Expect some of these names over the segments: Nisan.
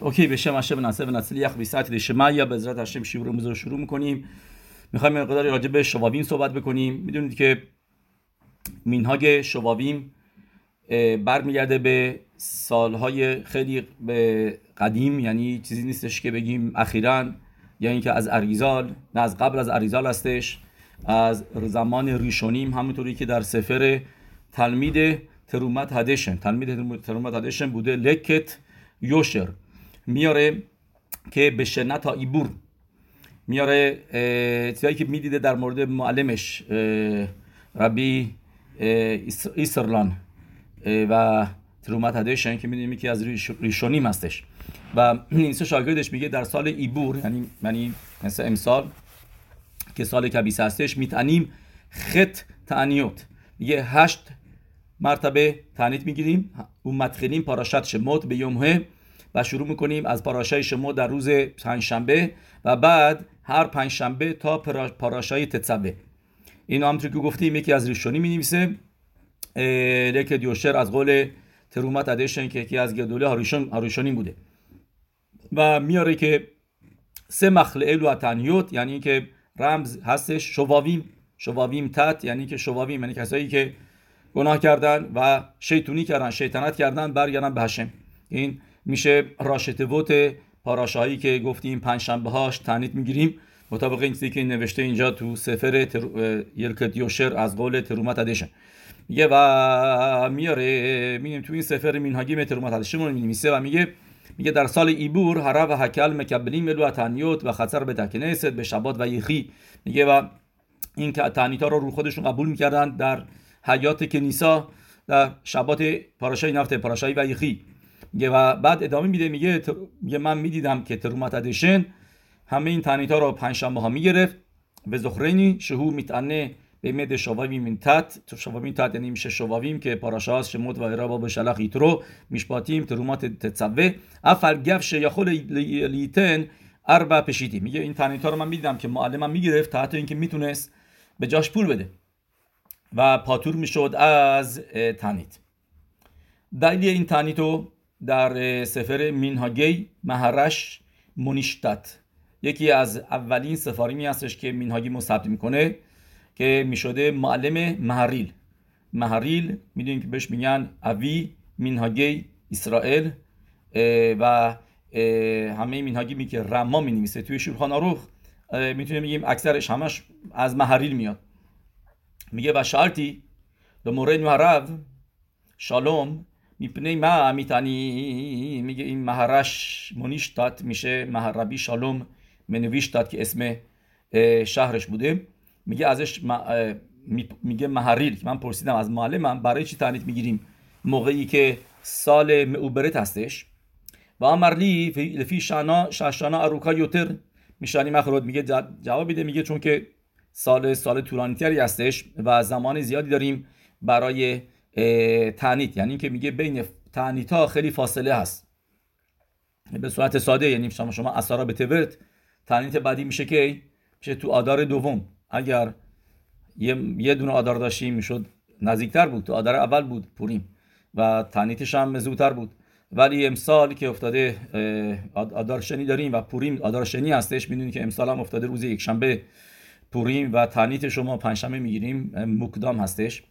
اوکی به شم شب نصب نصلیخ به ساعت شمعیا به عزت هاشم شیورموز رو شروع می‌کنیم. می‌خوایم مقدار راجع به شوابیم صحبت بکنیم. می‌دونید که منهاج شوابیم برمیگرده به سالهای خیلی به قدیم، یعنی چیزی نیستش که بگیم اخیراً یا اینکه از اریزال، نه از قبل از اریزال هستش، از زمان ریشونیم، همونطوری که در سفر تلمید ترومت هدشن بوده لکت یوشر میاره که به شنتا ایبور میاره چیزایی که میدیده در مورد معلمش ربی ایسرلان و ترومت هدشن که میدونیم که از ریشونیم هستش و این سه شاگردش میگه در سال ایبور، یعنی مثل امسال که سال کبیسه هستش، میتنیم خط تعنیوت، میگه 8 مرتبه تعنیت میگیریم و متخینیم پاراشت شموت به یومه و شروع میکنیم از پاراشای شموت در روز پنجشنبه و بعد هر پنجشنبه تا پاراشای تتسبه. این همونطور که گفتیم یکی از ریشونی مینویسه لکه دیوشر از قول ترومت ادشن که یکی از گدوله هاریشونی بوده و میاره که سه مخلعه لو تعنیوت، یعنی که رمز هستش شووویم تت، یعنی که شووویم یعنی کسایی که گناه کردن و شیطونی کردن، شیطنت کردن، برگردن به هشم. این میشه راشتوت پاراشایی که گفتیم پنج شنبه هاش تعنیت میگیریم مطابق این چیزی که نوشته اینجا تو سفر یلکتیوشر از قول ترومت ادشن میگه و میاره میگیم تو این سفر مینهاگیم ترومت ادشمون مینویسه و میگه در سال ایبور هرا و هکل مکبلیم لو تعنیوت و خسر به تکنیست به شبات و یخی، میگه و این تعنیتا رو خودشون قبول میکردن در حیات کنیسا در شبات پاراشای نفت پاراشای و یخی. میگه و بعد ادامه میده، میگه من میدیدم که ترومت ادشن همه این تعنیتا رو پنجشنبه ها میگرفت به زخرینی شهو میتنه به مد شوویم این تات تو شوویم تات، یعنی میشه شوویم که پاراشاس شموت و ایرابا به شلخ ایترو میشپاتیم ترومات تتسوه افل گفش یا خود لیتن اربع پشیدی. میگه این تنیتا رو من میدیدم که معلمم میگرفت تا حتی اینکه میتونست به جاش پول بده و پاتور میشد از تنیت. دلیل این تنیتو در سفر مینهاگی مهرش منیشتت، یکی از اولین سفاریمی هستش که مینهاگی مصبت میکنه که میشده معلم مهریل میدونید که بهش میگن اوی مینهاگی اسرائیل و همه مینهاگی میگه رما مینویسه توی شولخان آروخ میتونیم بگیم اکثرش همش از مهریل میاد. میگه و شالتی لمورن مهرو شالوم میپنی ما میتنی، میگه این مهرش منیشتات میشه مهربی شالوم منویشتات که اسم شهرش بوده. میگه ازش میگه مهریل که من پرسیدم از معلمم برای چی تعنیت میگیریم موقعی که سال معوبرت هستش و امرلی فی شانا اروکا یوتر میشانی مخرود، میگه جواب میده، میگه چون که سال طولانی‌تری هستش و زمان زیادی داریم برای تعنیت، یعنی که میگه بین تعنیت‌ها خیلی فاصله هست. به صورت ساده یعنی شما اسارا به تورت تعنیت بعدی میشه تو آدار دوم، اگر یه دونه آدار داشتیم میشد نزدیکتر بود، تو آدار اول بود پوریم و تعنیتش هم زودتر بود، ولی امسال که افتاده آدار شنی داریم و پوریم آدار شنی هستش، میدونید که امسال هم افتاده روز یکشنبه پوریم و تعنیت شما پنجشنبه میگیریم مقدام هستش،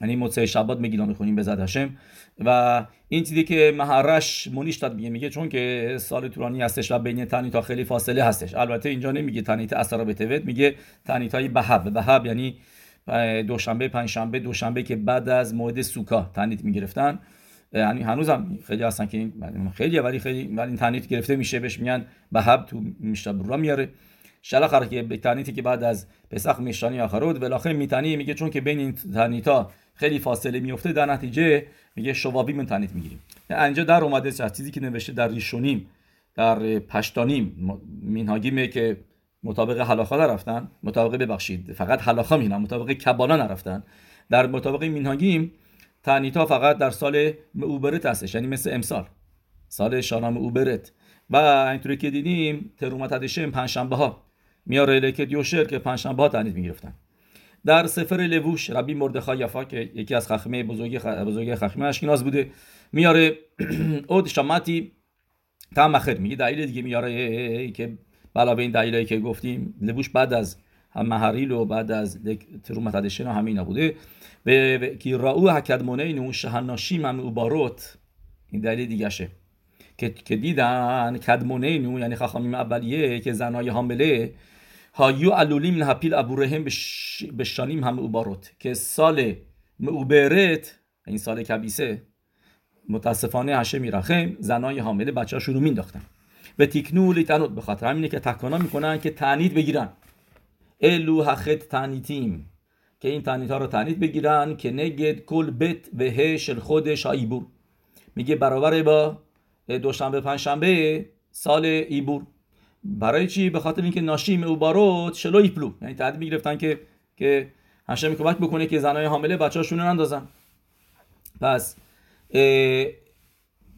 یعنی موسای شبات میگیریم میخونیم به زد هاشم و این چیزی که مهرش منیشتاد میگه چون که سال طولانی هستش و بین تنیتا خیلی فاصله هستش. البته اینجا نمیگه تنیت اسرا به توت، میگه تنیتای بهب، یعنی دوشنبه پنجشنبه دوشنبه که بعد از موعد سوکا تنیت میگرفتن، یعنی هنوزم خیلی هستن که خیلی ولی این تنیت گرفته میشه بهش میگن بهب تو میشتابرا میاره شلخر که به تنیتی که بعد از پسخ میشانی آخرود بالاخره میتنی، میگه چون که بین این تنیتا خیلی فاصله میفته در نتیجه میگه شوابیم تنیت میگیریم. اینجا در اومده چیزی که نوشته در ریشونیم در پشتانیم مینهاگیمه که مطابق هلاخا نرفتن، مطابق ببخشید فقط هلاخا مینا مطابق کبالا نرفتن، در مطابق مینهاگیم تنیتا فقط در سال معوبرت هستش، یعنی مثل امسال سال شانا معوبرت و اینطوری که دیدیم ترومت ادشم پنجشنبه ها میاره لکه یوشر که پنجشنبه ها تنیت میگرفتن. در سفر لووش ربی مردخای یافا که یکی از خخمه بزرگ خخمه اشکناز بوده میاره اود شماتی تمخد میگه دلیل دیگه میاره که علاوه بر این دلایلی که گفتیم لبوش بعد از مهریل و بعد از ترومتادشنا همین نبوده به که راو حکدمونه اینو شهناشی ممنوع باروت این دلیل دیگه شه که دیدن کدمونه اینو یعنی خاخامیم اولیه که زنای حامله هایو علولیم نهپیل ابورهم به شانیم هم اوباروت که سال معبرت این سال کبیسه متاسفانه هشه میرخم زنای حامله بچه‌هاشون رو مینداختن و تیکنو لیتنوت به خاطر همینه که تکانا میکنن که تعنید بگیرن الو حخت تعنیتیم که این تعنیت ها رو تعنید بگیرن که نگد کل بت وه شل خودش ایبور میگه برابر با دوشنبه پنجشنبه سال ایبور برای چی؟ به خاطر اینکه ناشیم او باروت شلو ایپلو یعنی تعدید میگرفتن که هشم کمک بکنه که زنای حامله بچه‌هاشون رو نندازن. پس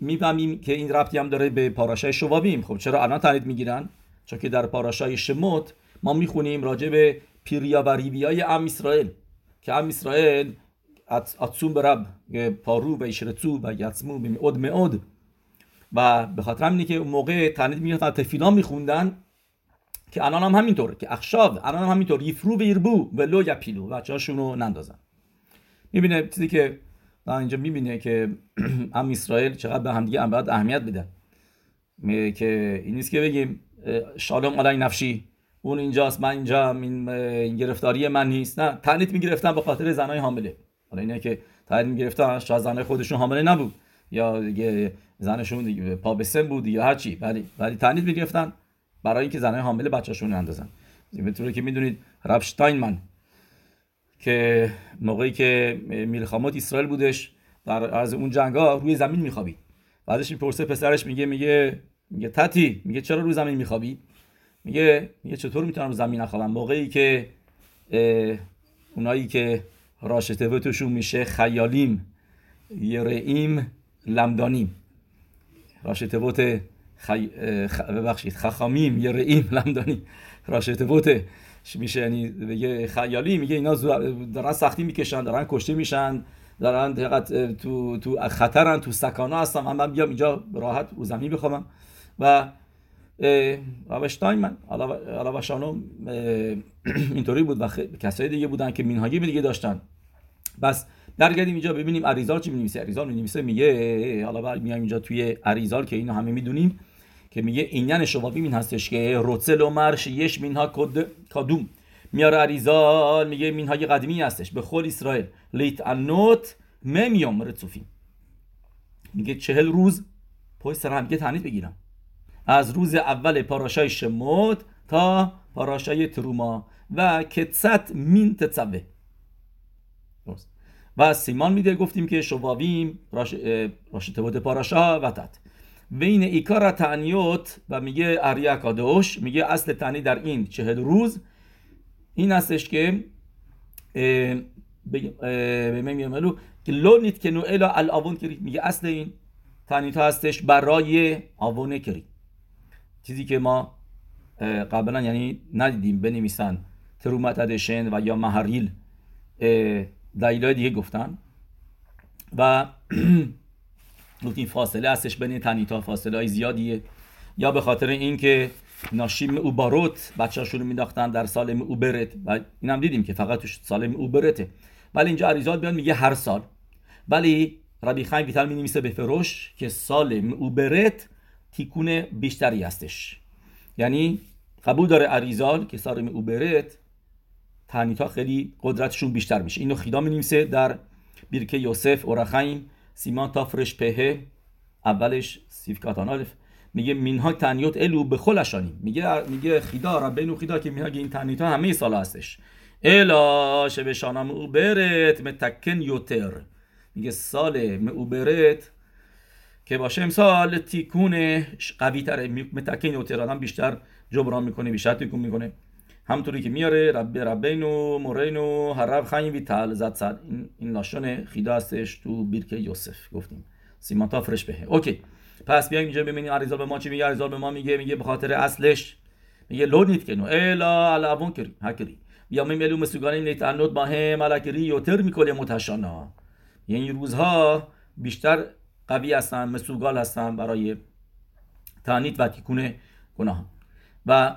می‌فهمیم که این ربطی هم داره به پاراشای شوابیم. خب چرا الان تعنید میگیرن؟ چون که در پاراشای شموت ما میخونیم راجع به پیریاوری‌های ام اسرائیل که ام اسرائیل اتسوم برب پارو و اشرتو و یتسمو بیم اد معد و به خاطر همینه که اون موقع تعنید میگرفتن تفیلا میخوندن که الان هم همینطوره که اخشاب الان هم همینطور یفرو و یربو و لو یپیلو بچه‌هاشون رو نندازن. میبینه چیزی که تا اینجا میبینه که ام اسرائیل چقدر به هم دیگه باید اهمیت بدن که این نیست که بگیم شالوم علی نفشی اون اینجاست من اینجا این گرفتاری من نیست. نه تعنیت میگرفتن به خاطر زنای حامله. حالا اینه که تعنیت میگرفتن شاید زنای خودشون حامله نبود یا دیگه زنشون دیگه پا به سن بود یا هر چی ولی تعنیت میگرفتن برای اینکه زنای حامله بچه‌شون اندازن. به طوری که میدونید رب شتاینمن که موقعی که میلخامات اسرائیل بودش در از اون جنگا روی زمین میخوابید بعدش میپرسه پسرش میگه تتی میگه چرا روی زمین میخوابی؟ میگه چطور میتونم زمین نخوابم؟ موقعی که اونایی که راشتوتشون میشه خیالیم یرئیم لمدانیم راشتوت ببخشید خخامیم یرئیم لمدانیم راشتوت میشه یعنی بگه خیالی میگه اینا دارن سختی میکشن دارن کشته میشن دارن دقیقاً تو خطرن تو سکانا هستم من بیام اینجا راحت رو زمین بخوابم و روشتاین من علاوشانو اینطوری بود و کسای دیگه بودن که منهاجی دیگه داشتن. بس درگردیم اینجا ببینیم عریزال چی می‌نویسه. عریزال می‌نویسه میگه حالا میایم اینجا توی عریزال که اینو همه میدونیم که میگه اینن شوابیم این هستش که روتسل و مرش یش مینها کادوم میاره عریزال میگه مینهای قدیمی هستش به خول اسرائیل لیت انوت ممیوم رتوفی میگه 40 روز پای سر هم تعنیت بگیرن از روز اول پاراشای شموت تا پاراشای تروما و کتست مین تتصوه و سیمان میده گفتیم که شوابیم راشتبوت پاراشا و تت بین ایکار تعنیوت و میگه اریا کادوش میگه اصل تعنی در این 40 روز این هستش که به من میگملو که لونیت که نوئلا الاون کری میگه اصل این تعنیت هستش برای آوون کری چیزی که ما قبلا یعنی ندیدیم بنویسن ترومت ادشن و یا مهریل دلایل دیگه گفتن و این فاصله هستش بین تنیتا فاصله های زیادیه یا به خاطر اینکه ناشیم او باروت بچه‌هاشون رو مینداختن در سال اوبرت و اینم دیدیم که فقط تو سال اوبرته ولی اینجا عریزال بیان میگه هر سال ولی ربی خایم ویتال مینویسه به فروش که سال اوبرت تیکون بیشتری هستش یعنی قبول داره عریزال که سال اوبرت تنیتا خیلی قدرتشون بیشتر میشه. اینو خیدا مینویسه در بیرکه یوسف اورخایم سیمان تافرش پهه اولش سیفکاتان الف میگه مینها تنیوت الو به خلشانیم میگه خیدا ربینو خیدا که میگه این تنیوت ها همه سال هستش الا شب شانم اوبرت متکن یوتر میگه سال اوبرت که باشه امسال تیکونش قوی تره متکن یوتر آدم بیشتر جبران میکنه بیشتر تیکون میکنه همونطوری که میاره ربینو مورینو حرب خاین ویتال زدسد این لاشون خیدا هستش تو بیرکه یوسف گفتیم سیمانتا فرش بهه. اوکی پس بیایم اینجا ببینیم عریزال به ما چی میگه. عریزال به ما میگه به خاطر اصلش میگه لونیت کنو الا الابون کری هکری بیام میلو مسوگانیم نیتانوت با هم الکری یوتر میکله متشانا یعنی روزها بیشتر قوی هستن مسوگال هستن برای تعنیت و تیکون گناهان. و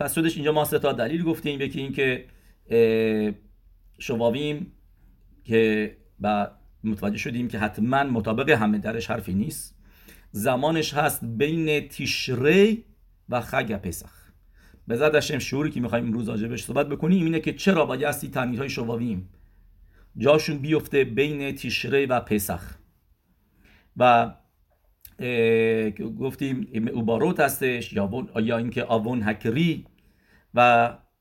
پس خودش اینجا ما سه تا دلیل گفتیم، یکی اینکه شواویم که و متوجه شدیم که حتما مطابق همه درش حرفی نیست، زمانش هست بین تیشری و خگ پسخ. به زد هشم شعوری که میخوایم امروز راجبش صحبت بکنیم اینه که چرا بایستی تعنیت های شواویم جاشون بیفته بین تیشری و پسخ. و گفتیم اوباروت هستش یا اینکه آون هکری، و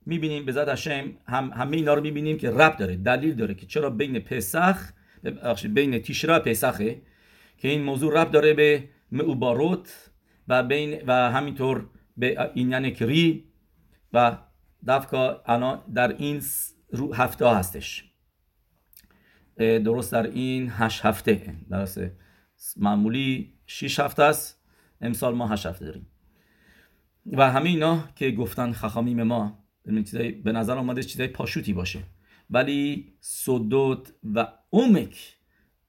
میبینیم به زد هشم همه اینا رو میبینیم که رب داره، دلیل داره که چرا بین پسخ بین تیشرا پسخه، که این موضوع رب داره به معباروت و بین و همینطور به اینان کری. و دفکا الان در این هفته هستش، درست در این 8 هفته، درسته معمولی 6 هفته است، امسال ما 8 هفته داریم. و همه اینا که گفتن خخامیم ما به نظر اومده چیزای پاشوتی باشه، ولی صدوت و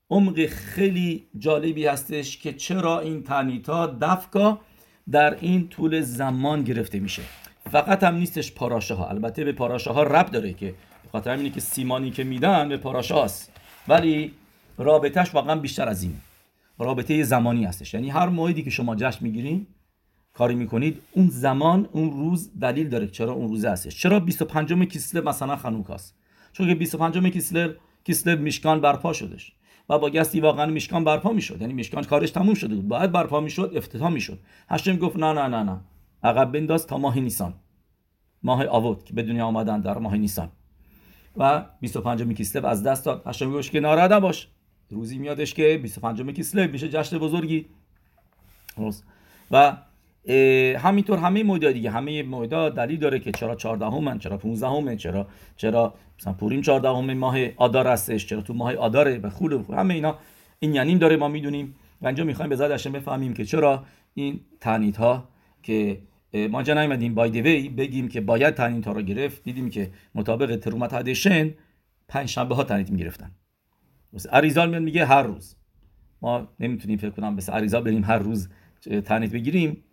عمق خیلی جالبی هستش که چرا این تعنیت‌ها دفکا در این طول زمان گرفته میشه. فقط هم نیستش پاراشه ها، البته به پاراشه ها ربط داره که بخاطر همینه که سیمانی که میدن به پاراشه هاست، ولی رابطهش واقعا بیشتر از اینه، رابطه زمانی هستش. یعنی هر موعدی که شما جشن میگیرین کاری میکنید، اون زمان اون روز دلیل داره چرا اون روزه هستش. چرا 25 کیسلو مثلا خانوکاست؟ چون که 25 کیسلو میشکان برپا شدش و بایستی واقعا میشکان برپا میشد، یعنی میشکان کارش تموم شده بود، باید برپا میشد، افتتاح میشد. هاشم گفت نه نه نه نه، عقب بنداز تا ماه نیسان، ماه آوت که به دنیا آمدن در ماه نیسان، و 25 کیسلو از دست داد. هاشم گفت که ناراحت نباش، روزی میادش که 25 کیسلو میشه جشن بزرگی. و همینطور همه موعدها دیگه، همه موعدها دلیل داره که چرا 14ام، چرا 15ام، چرا مثلا پوریم 14ام ماه آدار هستش، چرا تو ماه آداره و خود همه اینا این یعنی داره، ما میدونیم. و اینجا میخوایم به زادشن بفهمیم که چرا این تعنیت‌ها که ما جا نیومدیم بای دی وی بگیم که باید تعنیت‌ها رو گرفت، دیدیم که مطابق ترومت هدیشن پنج شنبه ها تعنیت میگرفتن. عریزال میاد میگه هر روز، ما نمیتونیم فکر کنم بس عریزال بریم هر روز تعنیت بگیریم،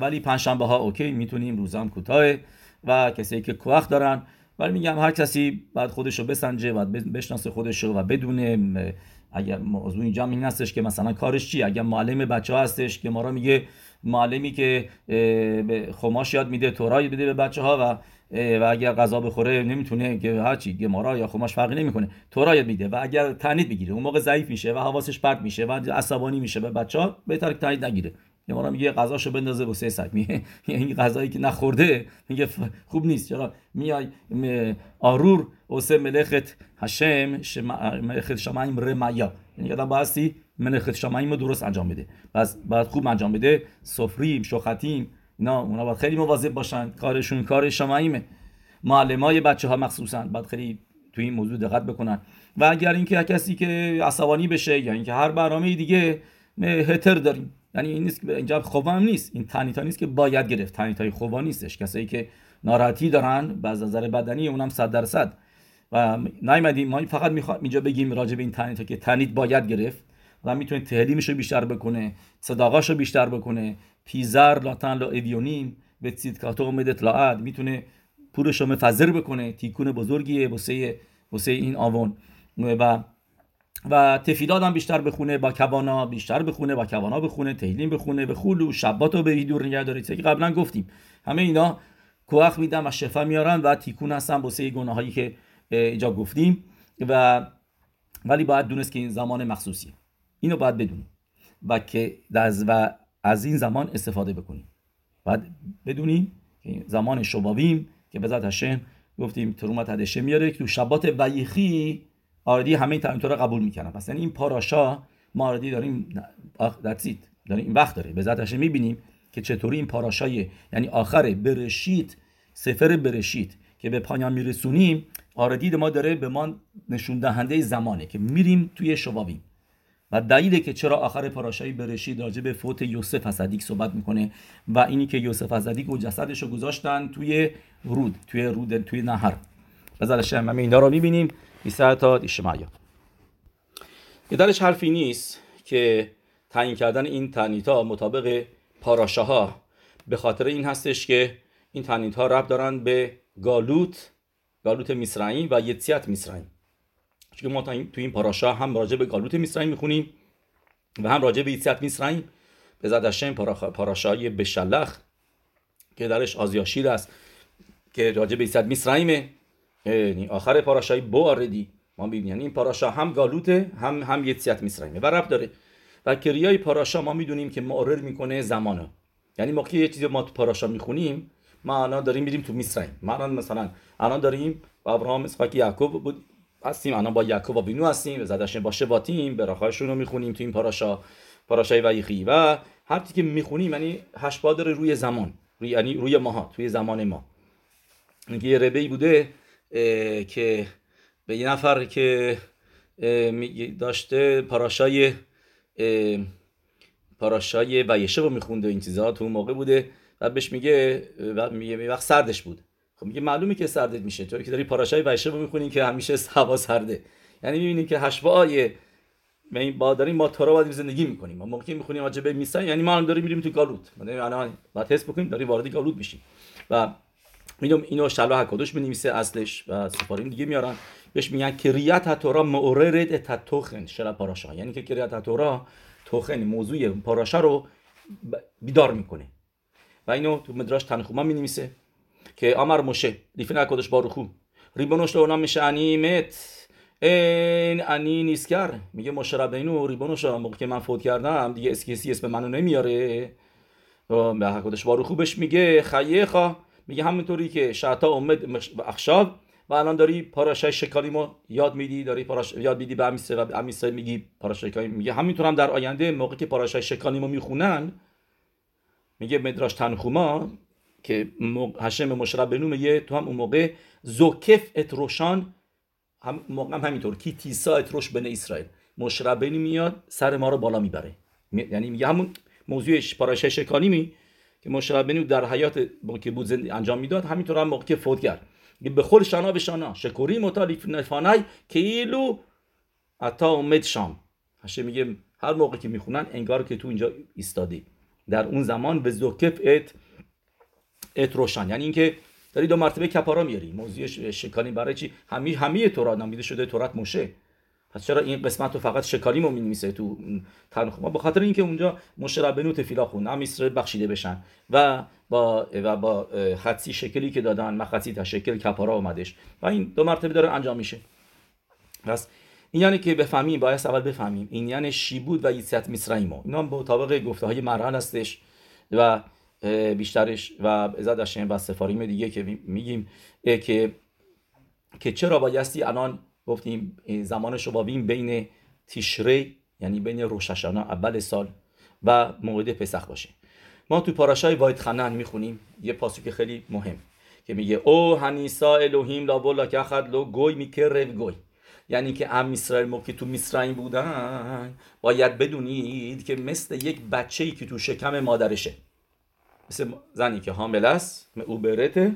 ولی پنجشنبه ها اوکی میتونیم، روزام کوتاه و کسایی که وقت دارن. ولی میگم هر کسی بعد خودش رو بسنجه و بشناسه خودش رو و بدونه اگر موضوع اینجا این هستش که مثلا کارش چی. اگر معلم بچه‌ها هستش که ما را میگه معلمی که خماش یاد میده، تورات بده به بچه‌ها، و اگر غذا بخوره نمیتونه که هر چی گمارا یا خماش فرقی نمیکنه، تورات یاد میده. و اگر تعنیت بگیره اون موقع ضعیف میشه و حواسش پرت میشه و عصبانی میشه به بچه‌ها، بهتره تعنیت نگیره. یمارا میگه غذاشو بندازه واسه سگ، میگه این غذایی که نخورده میگه خوب نیست. چرا میای آرور واسه ملخت هاشم ملخت شمایم رمایا، یعنی آدم باستی ملخت شمایم درست انجام بده، بس بعد خوب انجام بده. سفریم شوختیم اینا اونا باید خیلی مواظب باشن، کارشون کار شماییمه. معلمای بچه‌ها مخصوصا باید خیلی توی این موضوع دقت بکنن. و اگر اینکه کسی که عصبانی بشه یا اینکه هر برنامه‌ای دیگه هتر داریم، یعنی این نیست که اینجا خوبا هم نیست، این تنیتا نیست که باید گرفت، تنیتای خوبا نیستش. کسایی که ناراحتی دارن از نظر بدنی اونم 100%. و نمیدیم ما فقط میخوام اینجا بگیم راجع به این تنیتا که تنیت باید گرفت و میتونه تحلیمشو بیشتر بکنه، صداقاشو بیشتر بکنه، پیزر لاتن لا اویونیم به تیدکاتو اومدت لاعد، میتونه پورشو مفزر بکنه، تیکون بزرگیه واسه این آون. و تفیلات هم بیشتر بخونه، با کوانا بیشتر بخونه، با کوانا بخونه، تهیلیم بخونه، به خولو شباتو به دور نگه داره. چه قبلا گفتیم همه اینا کوخ میدم از شفا میارن و تیکون هستن بسه گناهایی که اینجا گفتیم. و ولی باید دونست که این زمان مخصوصیه، اینو باید بدونیم و که از این زمان استفاده بکنیم. باید بدونیم که زمان شبابیم که بذات هاشم گفتیم ترومت هدشه میاره که تو شبات ویخی آردی همه این تعنیت‌ها رو قبول میکنن. پس یعنی این پاراشا ما آردی داریم داریم این وقت داره. به ذاتش میبینیم که چطوری این پاراشای یعنی آخر برشید، سفر برشید که به پایان میرسونیم، آردی ما داره به ما نشون دهنده زمانه که میریم توی شوابیم. و دلیله که چرا آخر پاراشای برشید راجع به فوت یوسف صدیق صحبت میکنه و اینی که یوسف صدیق و جسدش رو گذاشتن توی رود توی نهر. به ذاتش هم اینا رو میبینیم. بیساعتات اشماعی که درش حرفی نیست که تعیین کردن این تنیدها مطابق پاراشاها به خاطر این هستش که این تنیدها ربط دارن به گالوت میسرعیم و یتسیت میسرعیم، چون ما تو این پاراشا هم راجع به گالوت میسرعیم میخونیم و هم راجع به یتسیت میسرعیم. به زدشن پاراشای بشلخ که درش آزیاشیر است که راجع به یتسیت میسرعیمه، یعنی آخر پاراشای بواردی ما میبینیم، یعنی این پاراشا هم گالوته هم یتسیت میسرعیمه و ربط داره. و کریای پاراشا ما میدونیم که معرر میکنه زمانه، یعنی ما که یه چیزی ما تو پاراشا میخونیم ما الان داریم میریم تو میسرعیم، ما الان مثلا الان داریم با ابراهام اسحاق یعقوب بود هستیم، الان با یعقوب و بینو هستیم و زدشن با شباتیم براخاشون رو میخونیم تو این پاراشا، پاراشای ویخی و هر چیزی که میخونیم یعنی هشبا داره روی زمان، یعنی روی ماها، توی زمان ما. اینکه یه ربی بوده که به یه نفر که داشته پاراشای ویشب رو میخونده این چیزها تو اون موقع بوده و بهش میگه وقت سردش بود. خب میگه معلومه که سردت میشه چون که داری پاراشای ویشب رو میخونی که همیشه هوا سرده، یعنی میبینیم که هشبای ما داریم ما تورا باید زندگی میکنیم، ما ممکن میخونیم واجب میسن، یعنی ما هم داریم میریم تو گالوت، یعنی الان باید حس بکنیم داریم وارد گالوت میشیم و میگم اینو شلاح کدوش بنویسه اصلش و سفارین دیگه میارن بهش میگن که ریات تورا معررد ات توخن شلا پاراشا، یعنی که ریات تورا توخن موضوع پاراشا رو بیدار میکنه و اینو تو مدراش تنخوما مینویسه که امر موشه لیفنا کدوش باروخو ریبونوش لونا میشانیمت این انی نیسکر، میگه مشرب اینو ریبانوشا موقع که من فوت کردم دیگه اسکیسی اسم منو نمیاره و به حقودش بارو خوبش میگه خیخا، میگه همونطوری که شعتا اومد اخشاب و الان داری پاراشای شکالیمو یاد میدی، داری پاراش یاد میدی به امیسه و امیسه میگی پاراشای شکالی، میگه همینطور هم در آینده موقع که پاراشای شکالیمو میخونن، میگه مدراش تنخوما که هاشم مشرب اینو میگه تو هم اون موقع زوکف اتروشان هم موقع هم همینطور کی تیسا اتروش بن اسرائیل مشربینی میاد سر ما رو بالا میبره، یعنی میگه همون موضوعش پاراشای شکانیمی که مشربینی در حیات که بود زندگی انجام میداد، همینطور هم موقع که فوت کرد میگه به خل شنا به شانا شکوری متالیف نفانای کیلو عطا اومد شام، هاشم میگه هر موقع که میخونن انگار که تو اینجا ایستادی در اون زمان به زوکف اتروشان، یعنی اینکه داری دو مرتبه کپارا میاری موضوع شکالی برای چی همه تورات نامیده شده تورات موشه، پس چرا این قسمت رو فقط شکالیمو می‌نویسه تو تنخوما؟ به خاطر اینکه اونجا مشرب بنو تفیلا خوند هم اسرائیل بخشیده بشن و با خطی شکلی که دادن مخطی تا شکل کپارا اومدش و این دو مرتبه داره انجام میشه. پس این یعنی که بفهمیم باید اول بفهمیم این یعنی شیبود و یتسیت میسرعیم، اینا به طابق گفته‌های مرحل هستش و بیشترش و عزت داشتیم و سفاریم دیگه که میگیم که چرا بایستی الان گفتیم زمان شوابیم بین تیشری یعنی بین روش هاشانا اول سال و موعد پسخ باشه. ما تو پاراشای واید خنان میخونیم یه پاسوک خیلی مهم که میگه او هنیسا الوهیم لابولا که اخد لو گوی میکره گوی، یعنی که ام اسرائیل موقعی تو مصرعیم بودن باید بدونید که مثل یک بچه‌ای که تو شکم مادرشه، مثل زنی که حامل است معبرته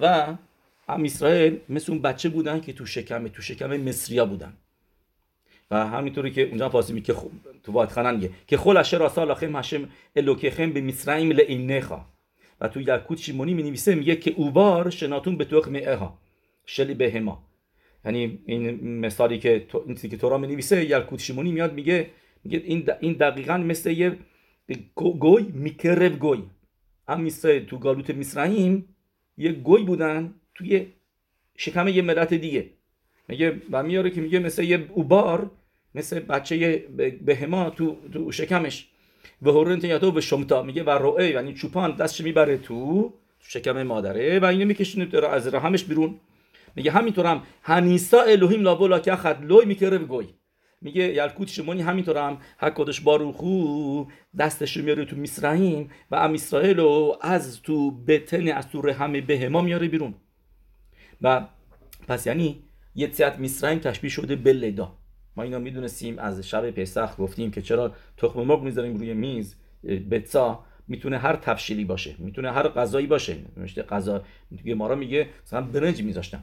و هم اسرائیل مثل اون بچه بودن که تو شکم مصریا بودن و همینطوری که اونجا پاسیمی که تو واد خانن که خلش را سالخم هاشم الوکخم به مصرعیم لینخا و تو یاکوت شیمونی مینویسه میگه که اوبار شناتون به توخ مئها شلی بهما، یعنی این مثالی که تورا مینویسه یاکوت شیمونی میاد میگه این دقیقاً مثل یه گوی میکرب گوی، هم اسرائیل تو گالوت مصرعیم یه گوی بودن توی شکم یه ملت دیگه، میگه و میاره که میگه مثل یه اوبار مثل بچه بهما تو شکمش و هورنت یاتو به شمتا، میگه و روئه یعنی چوپان دستش میبره تو شکم مادره و اینو میکشونه از رحمش بیرون، میگه همینطورم هنیسا الوهیم لابولا که اخد لوی میکره گوی، میگه یلکوت شمونی همینطورم حکادش باروخو دستش میاره تو مصرعیم و ام اسرائیلو از تو بتن از تو رحم بهما میاره بیرون و پس یعنی یتسیت مصرعیم تشبیه شده به لدا. ما اینا میدونستیم از شب پسخ گفتیم که چرا تخم مرغ میذاریم روی میز، بتسا میتونه هر تفشیلی باشه، میتونه هر غذایی باشه، مثل غذا گمارا میگه مثلا برنج میذاشتم،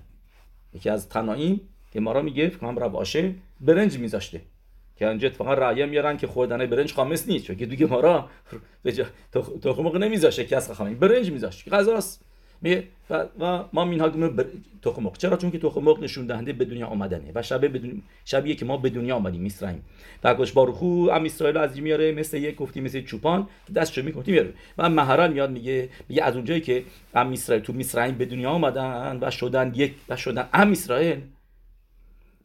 یکی از تناعیم گمارا میگه که هم رواشه برنج میذاشته که اینجا اتفاقا رعیه میارن که خوردن برنج خامس نیست، چون که دیگه مارا تخمق نمیذاشه، کس خامنی برنج میذاشه غذاست و ما مینها تخمق. چرا؟ چون که تخمق نشون دهنده به دنیا آمدنه و شبیه که ما به دنیا آمدیم میسراییم و اگرش بارخو ام اسرائیل از میاره، مثل یک گفتی مثل چوپان دستش میکنه میاره. و مهران میاد میگه از اونجایی که ام اسرائیل تو میسراییم به دنیا آمدن و شدن یک و شدن ام اسرائیل،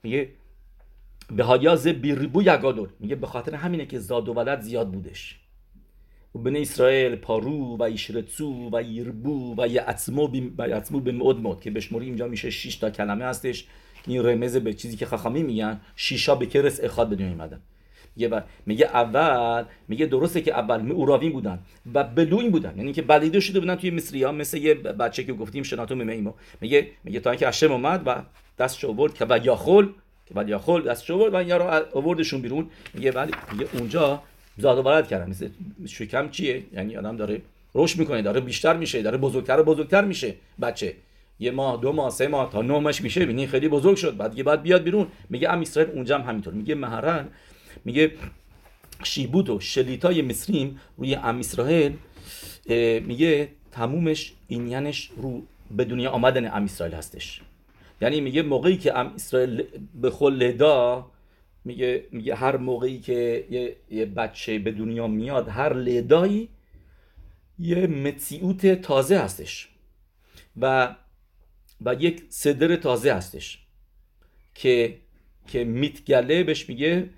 میگه به هایاز بیربو یگادور، میگه به خاطر همینه که زاد و ولد زیاد بودش و بنی اسرائیل پارو و ایشرتسو و یربو و یعتمو به مدمد که بشموری اینجا میشه 6 تا کلمه هستش. این رمز به چیزی که خخامی میگن شیشا به کرس اخاد به دنیا اومدن. میگه اول، میگه درسته که اول معراوین بودن و بلوین بودن، یعنی که بلعیده شده بودن توی مصری‌ها، مثل یه بچه که گفتیم شناتو میمو. میگه تا اینکه هشم اومد و دستش آورد که و یاخول ولی اخول دستش آورد و یارو آوردشون بیرون. میگه ولی اونجا زاد و ولد کردن. مثل شکم چیه؟ یعنی آدم داره رشد میکنه، داره بیشتر میشه، داره بزرگتر و بزرگتر میشه. بچه 1 ماه 2 ماه 3 ماه تا 9 ماهش میشه، ببینین خیلی بزرگ شد، بعد بیاد بیرون. میگه ام اسرائیل اونجا هم همینطور. میگه مهران، میگه شیبود و شلیتای مصریم روی ام اسرائیل، میگه تمومش اینینش رو به دنیا آمدن ام اسرائیل هستش. یعنی میگه موقعی که ام اسرائیل به خلدا، میگه هر موقعی که یه بچه به دنیا میاد، هر لدایی یه متیوت تازه هستش و یک صدر تازه هستش که میتگله بهش میگه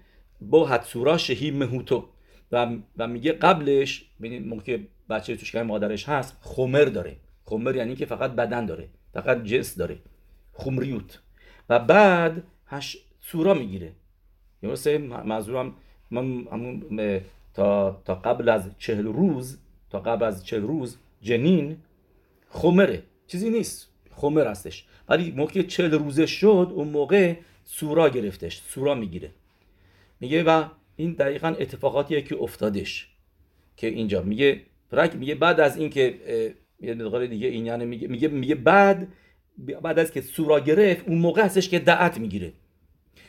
با حتصورا شهی مهوتو و میگه قبلش موقع که بچه توش که مادرش هست خمر داره. خمر یعنی که فقط بدن داره، فقط جنس داره، خمریوت. و بعد سورا میگیره. درسته؟ منظورم من تا قبل از 40 روز، تا قبل از 40 روز جنین خمره، چیزی نیست، خمر هستش. ولی موقع 40 روزه شد، اون موقع سورا گرفتش، سورا میگیره. میگه و این دقیقاً اتفاقاتیه که افتادش که اینجا میگه برک. میگه بعد از این که یه نقطه دیگه این یعنی میگه بعد از که سورا گرفت، اون موقع هستش که دعت میگیره.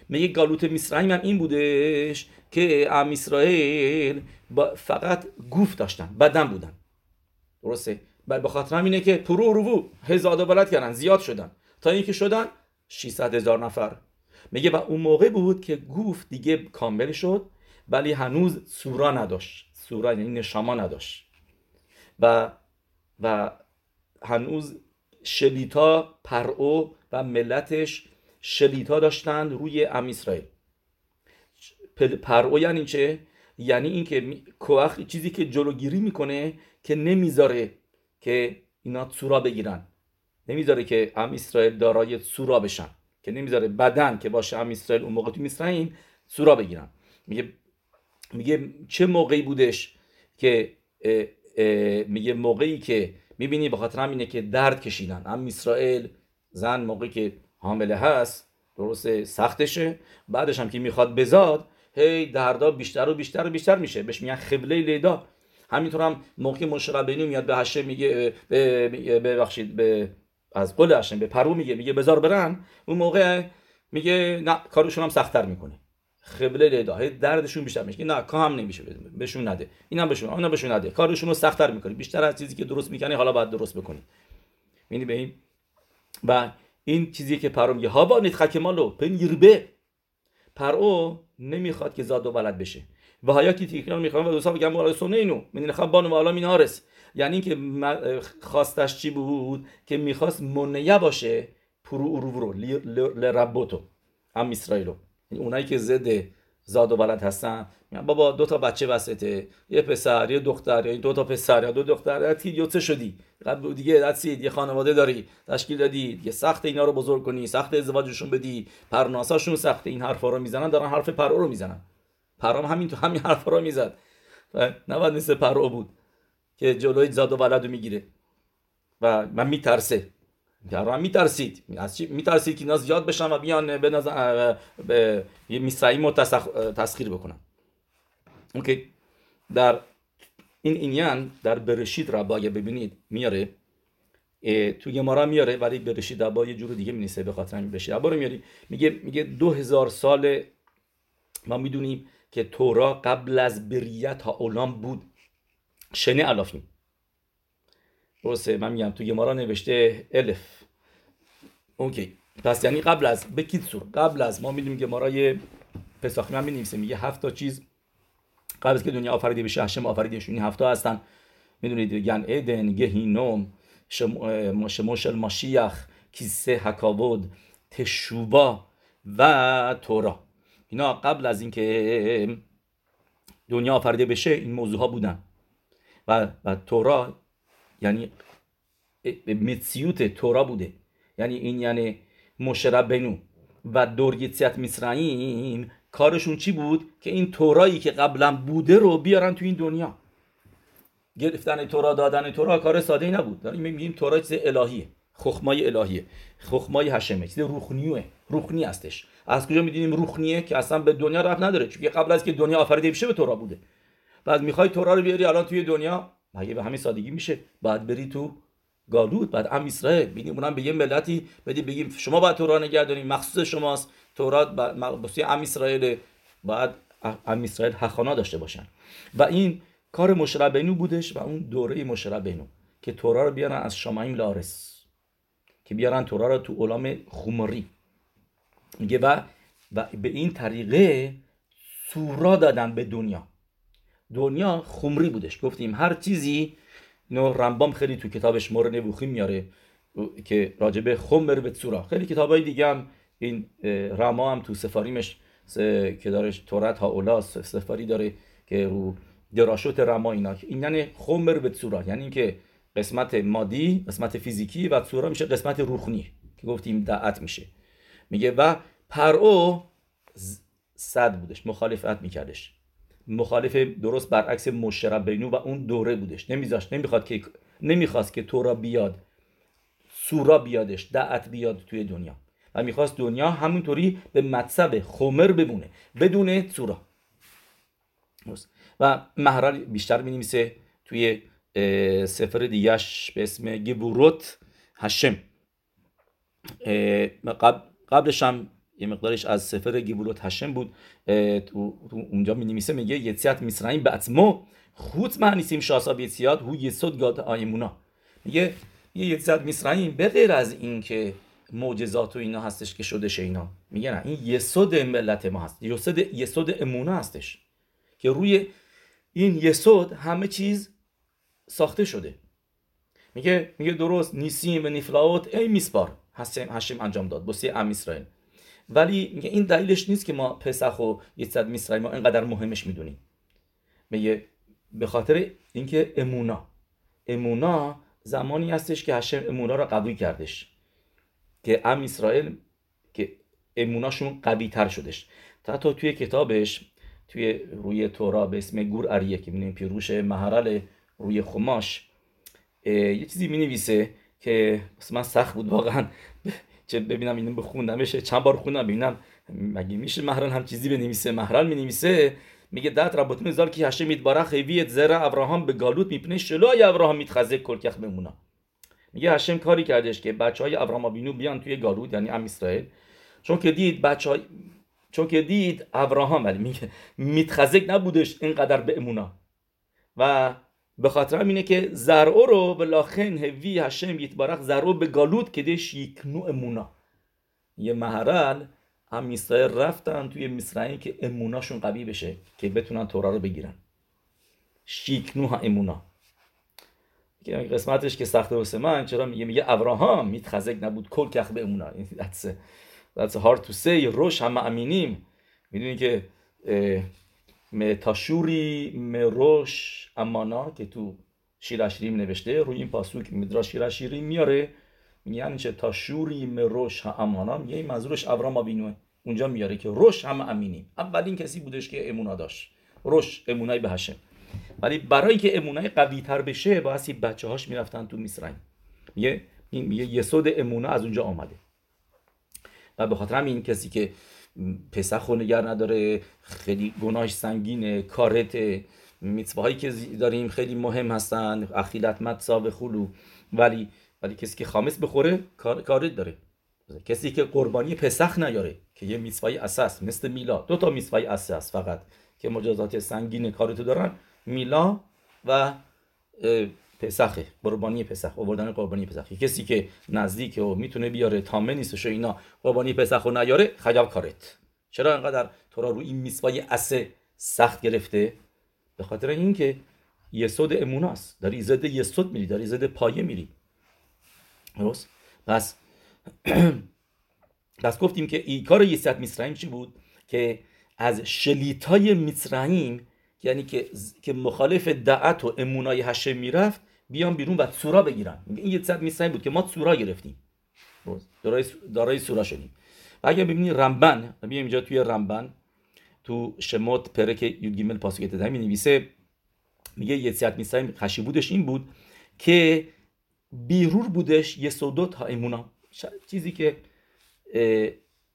میگه گالوت مصرعیم هم این بودش که ام اسرائیل فقط گوف داشتن، بدن بودن. درسته؟ به خاطر همینه که پرو روو هزاد و ولد کردن، زیاد شدن تا اینکه شدن 600,000 نفر. میگه و اون موقع بود که گوف دیگه کامل شد، ولی هنوز سورا نداشت. سورا یعنی نشما نداشت و هنوز شلیتا پرعو و ملتش شلیتا داشتن روی ام اسرائیل. پرعو یعنی چه؟ یعنی این که کوخ، چیزی که جلوگیری میکنه که نمیذاره که اینا سورا بگیرن، نمیذاره که ام اسرائیل دارای سورا بشن، که نمیذاره بدن که باشه ام اسرائیل اون موقع تو مصرعیم سورا بگیرن. میگه چه موقعی بودش که میگه موقعی که میبینی به خاطر همینه که درد کشیدن ام اسرائیل. زن موقعی که حامله هست، درسته، سختشه، بعدش هم که میخواد بزاد، هی دردا بیشتر و بیشتر و بیشتر میشه، بهش میگن خبله لیدا. همینطور هم موقع مشرع بینو میاد به هشه، میگه ببخشید به از قله هشم به پرو، میگه بزار برن. اون موقع میگه نه، کارشون هم سخت‌تر میکنه، خبله لیدا، هی دردشون بیشتر میشه، نه کام نمیشه، بهشون نده، اینم بهشون، اونم بهشون نده، کارشون رو سخت‌تر میکنه، بیشتر از چیزی که درست میکنی حالا باید درست بکنی. یعنی به این و این چیزی که پرو میگه ها با نتخکمالو پن یربه. پرو نمیخواد که زاد و ولد بشه و هایا کی تیکران میخوام و دوستا میگم برای سونه اینو من نخوام بانو والا مینارس. یعنی که خواستش چی بود؟ که میخواست منیه باشه پرو رو لربوتو ام اسرائیلو. یعنی اونایی که ضد زاد و ولد هستن، بابا 2 تا بچه وسطه، یه پسر یه دختر، یعنی 2 تا پسر یا 2 دختر، کی یوتسه شدی قبل دیگه دستید، یه خانواده داری تشکیل دادی، یه سخت اینا رو بزرگ کنی، سخت ازدواجشون بدی، پرناساشون سخت. این حرفا رو میزنن، دارن حرف پرو رو میزنن. پرام همین حرفا رو میزد و نباید نیست پرو بود که جلوی زاد و ولد رو میگیره و من میترسه. پرام میترسید از چی؟ میترسید که اینا زیاد بشن و بیان به میسرعیم رو تسخیر بکنن. اوکی، در این اینیان در برشید ربایه ببینید میاره، تو گمارا میاره، ولی برشید ربایه یه جور دیگه مینیسه، به خاطر همین برشید ربا رو میاری. میگه 2000 سال ما میدونیم که تورا قبل از بریت ها اولام بود شنه الافیم. درسته، من میگم تو گمارا نوشته الف. اوکی، پس یعنی قبل از بکیتسور، قبل از ما میدونیم گمارا یه پساخی من میدونیم میگه 7 چیز قبل از که دنیا آفریده بشه هشم آفریدش. این 7 هستن میدونید، گن عدن، گهینوم، شموشل ماشیخ، کیسه حکاود، تشوبا و تورا. اینا قبل از اینکه دنیا آفریده بشه این موضوع ها بودن و تورا یعنی متسیوت تورا بوده، یعنی این یعنی مشربنو و درگیتسیت مصرعیم کارشون چی بود؟ که این تورایی که قبلا بوده رو بیارن تو این دنیا. گرفتن تورا، دادن تورا کار ساده ای نبود. داریم میگیم تورا چیز الهیه، خخمای الهیه، خخمای هشمه، چیز روحانیه، روحانی هستش. از کجا میدونیم روحانیه؟ که اصلا به دنیا ربط نداره، چون قبل از که دنیا آفریده بشه به تورا بوده. بعد میخوای تورا رو بیاری الان توی دنیا، مگه به همین سادگی میشه؟ بعد بری تو گالوت، بعد ام اسرائیل بگیم اونم به یه ملتی بدیم بگیم شما باید تورا نگهدارین، مخصوص شماست، تورا مخصوص ام اسرائیل، باید ام اسرائیل حقانا داشته باشن. و این کار مشربینو بودش و اون دوره مشربینو که تورا رو بیارن از شمایم لارس، که بیارن تورا رو تو علام خمری میگه و به این طریقه سورا دادن به دنیا. دنیا خمری بودش، گفتیم هر چیزی. اینو رمبام خیلی تو کتابش مور نبوخیم میاره که راجبه خمر به سورا، خیلی کتابای دیگه هم این رما هم تو سفاریمش که داره تورات ها اولا سفاری داره که رو دراشوت رما اینا، این یعنی خمر به سورا، یعنی که قسمت مادی، قسمت فیزیکی و سورا میشه قسمت روحانی که گفتیم دعت میشه. میگه و پرعو صد بودش، مخالفت میکردش، مخالف درست برعکس مشربینو و اون دوره بودش، نمیخواست که تورا بیاد، سورا بیادش، دعت بیاد توی دنیا و میخواست دنیا همونطوری به مذهب خمر بمونه بدون سورا. و مهرال بیشتر می‌نویسه توی سفر دیگهش به اسم گبوروت هشم، قبلش هم یه مقدارش از سفر گبوروت هشم بود، اونجا می‌نویسه میگه یتسیت میسرعیم بعتمو خود معنیسیم شاساب یتسیت هو یسود گاد آیمونا. میگه یتسیت میسرعیم به غیر از این که معجزات و اینا هستش که شده اینا، میگه نه، این یسود ملت ما هست، یسود امونا هستش که روی این یسود همه چیز ساخته شده. میگه درست نیسیم و نیفلاوت ای میسپار هشم انجام داد بسی ام اسرائیل، ولی میگه این دلیلش نیست که ما پسخ و یتسد میسرعیم ما اینقدر مهمش میدونیم. میگه به خاطر اینکه امونا زمانی هستش که هشم امونا را قوی کردش، که ام اسرائیل که اموناشون قوی تر شدش. حتی توی کتابش توی روی تورا به اسم گور اریه که می‌بینیم پیروش مهرل روی خماش یه چیزی می‌نویسه که من سخت بود واقعا چه ببینم اینو بخوندمش، چند بار خوندم ببینم مگه میشه مهرل هم چیزی بنویسه. مهرل می‌نویسه میگه دات رابطون زال کی هشم میتبارخ هویت زرع ابراهام به گالوت میپنه شلوی ابراهام میتخزه کلکخ بمونا. میگه هشم کاری کردش که بچهای ابراهام ابینو بیان توی گالوت، یعنی ام اسرائیل، چون که دید ابراهام، ولی میگه میتخزک نبودش اینقدر به امونا و به خاطر همینه که زرعو رو به لاخن هوی هشم یتبارخ زرعو به گالوت کدش یکنو امونا. یه مهرل هم اسرائیل رفتن توی مصرعین که اموناشون قوی بشه که بتونن تورا رو بگیرن. شیکنو ها امونا که قسمتش که سخته واسه من، چرا میگه ابراهام میتخزک نبود کل کخ به امونا. این دسته That's hard to say. روش هم امینیم، میدونی که تاشوری مروش امانا که تو شیراشیریم نوشته روی این پاسوک مدراش شیراشیریم میاره، میگن چه تاشوری مروش هم امانا، میگه این منظورش ابراهام ابینوه. اونجا میاره که روش هم امینیم، اولین کسی بودش که امونا داشت، روش امونای به هشم، ولی برای که امونای قوی تر بشه باعثی بچه هاش میرفتن تو مصرعیم. میگه یسود امونا از اونجا آمده و به خاطر همین کسی که پسخ و نگر نداره، خیلی گناهش سنگینه، کارته، میتواهایی که داریم خیلی مهم هستن، اخیلت مدسا و خلو، ولی کسی که خامس بخوره کارت داره. کسی که قربانی پسخ نیاره که یه میسوای اساس مثل میلا، دو تا میسوای اساس فقط که مجازات سنگین کارتو دارن، میلا و پسخه، قربانی پسخ، آوردن قربانی پسخ. کسی که نزدیکه و میتونه بیاره، تامه نیستش و اینا، قربانی پسخو نیاره، خجب کارت. چرا انقدر تورا رو این میسوای اسه سخت گرفته؟ به خاطر اینکه یسود اموناست، داری زده یسود میری، داری زده پایه میری. درست؟ پس گفتیم که ایکار یسیت مصرعیم چی بود؟ که از شلیتای مصرعیم، یعنی که مخالف دعت و امونای هشم میرفت، بیان بیرون و سورا بگیرن. این یسیت مصرعیم بود که ما سورا گرفتیم، دارای سورا شدیم. و اگر ببینید رمبن، ببینیم اینجا توی رمبن تو شمات پرک یودگیمل پاسوکت دمی نویسه، میگه یسیت مصرعیم خشی بودش این بود که بیرور بودش یسودوت ها امونا، چیزی که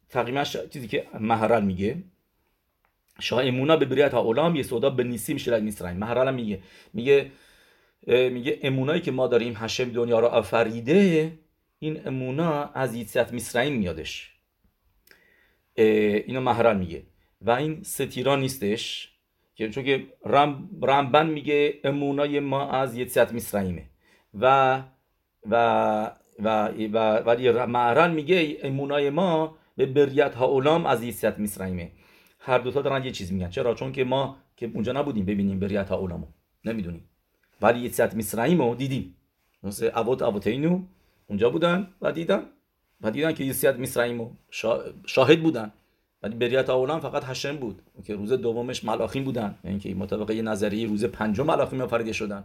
تقریبا چیزی که مهرل میگه، شاه امونا به بریت ها اولام یسودا به نیسیم شلد میسرن. مهرل میگه امونایی که ما داریم هشم دنیا را آفریده، این امونا از یسیت مصرعیم میادش، اینو مهرل میگه. و این ستیرا نیستش، چون که رمبن میگه امونای ما از یسیت مصرعیمه و ولی معرن میگه امونای ما به بریت ها اولام از یسیت مصرعیمه. هر دوتا دارن یه چیز میگن. چرا؟ چون که ما که اونجا نبودیم ببینیم بریت ها اولامو، نمیدونیم، ولی یسیت مصرعیمو دیدیم. مثل ابوتینو اونجا بودن و دیدن که یسیت مصرعیمو شاهد بودن، ولی بریت ها اولام فقط هشم بود که روز دومش ملاخیم بودن، یعنی که مطابق یه نظریه روز پنجم ملاخیم آفریده شدن.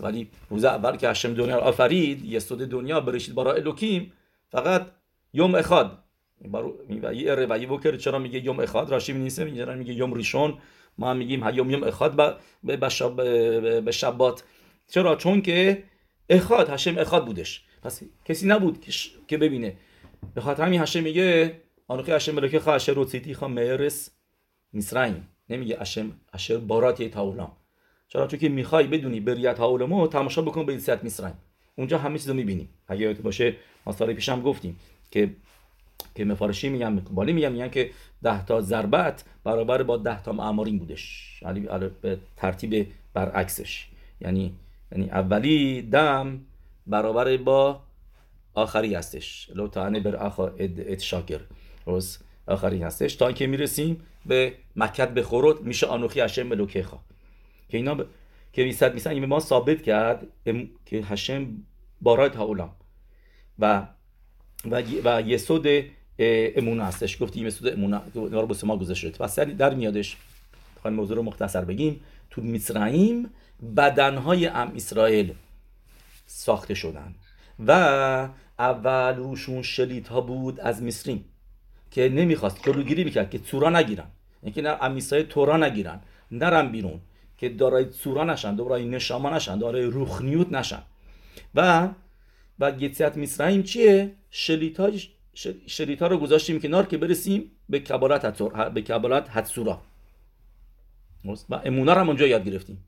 ولی روز اول که هشم دنیا آفرید، یسود دنیا برشید برای الوکیم، فقط یوم اخاد یه اره و یه بکر. چرا میگه یوم اخاد؟ راشی نیسه میگه یوم ریشون، ما میگیم یوم اخاد به شبات. چرا؟ چون که اخاد، هشم اخاد بودش، پس کسی نبود که ببینه. به خاطر همین هشم میگه آنوخی هشم ملکه خواه اشر رو سیتی خواه مهرس میسرعیم، نمیگه هشم اشر بارات یه تاولام. چرا؟ چون که میخوای بدونی بریت هاولمو، تماشا بکن به یسیت مصرعیم، اونجا همه چیزو میبینیم. اگه یادت باشه ما سال پیشم گفتیم که مفارشی میگن، مقبالی میگن که 10 تا ضربت برابر با 10 تا معمارین بودش، علی به ترتیب برعکسش، یعنی اولی دم برابر با آخری هستش، لو تعنی بر اخا اتشاگر روز آخری هستش، تا اینکه میرسیم به مکت به خورد میشه آنوخی هشم ملوکه خوا. که اینا که ویسد میسن ما ثابت کرد که هشم بارات هاولام و یسود امونه هستش. گفتیم یسود امونه اینا رو بس ما گذاشت پس در میادش. میخوایم موضوع رو مختصر بگیم. تو مصرعیم بدنهای ام اسرائیل ساخته شدن و اول روشون شلیت ها بود از مصریم که نمیخواست جلوگیری بکرد که تورا نگیرن، اینکه نه ام اسرائیل تورا نگیرن، نرن بیرون که دارای سورا نشن، دارای نشاما نشن، دارای روخنیوت نشن. و یسیت مصرعیم چیه؟ شلیتا رو گذاشتیم کنار که برسیم به کبالت حدسورا، و امونه رو هم اونجا یاد گرفتیم.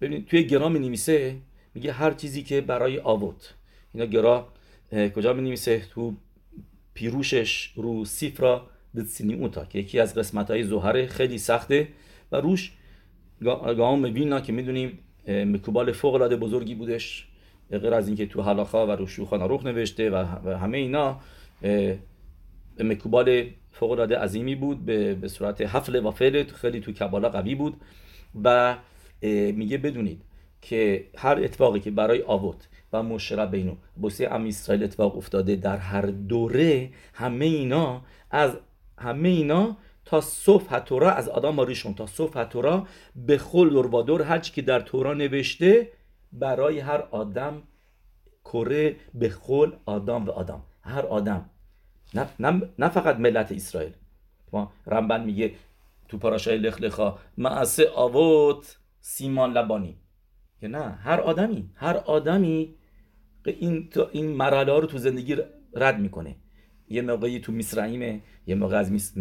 ببینید توی گرا می نویسه، میگه هر چیزی که برای آبود. اینا گرا کجا می نویسه؟ تو پیروشش رو سیفرا دتسینیوتا که یکی از قسمت‌های زهره خیلی سخته و روش گام بینا که میدونیم مکوبال فوق العاده بزرگی بودش، غیر از اینکه تو هلاخا و روشوخان روخ نوشته و همه اینا، مکوبال فوق العاده عظیمی بود به صورت حفله و فعل، خیلی تو کبالا قوی بود. و میگه بدونید که هر اتفاقی که برای آوت و مشرا بینو بوسه ام اسرائیل اتفاق افتاده در هر دوره، همه اینا تا صفحه تورا از آدم ریشون تا صفحه تورا به خل دروادور، هر چی که در تورا نوشته برای هر آدم کره به خل آدم و آدم، هر آدم، نه فقط ملت اسرائیل. رمبن میگه تو پاراشای لخلخا معسه آوت سیمان لبانی که نه، هر آدمی این مرحله ها رو تو زندگی رد میکنه. یه موقعی تو مصرعیمه، یه موقع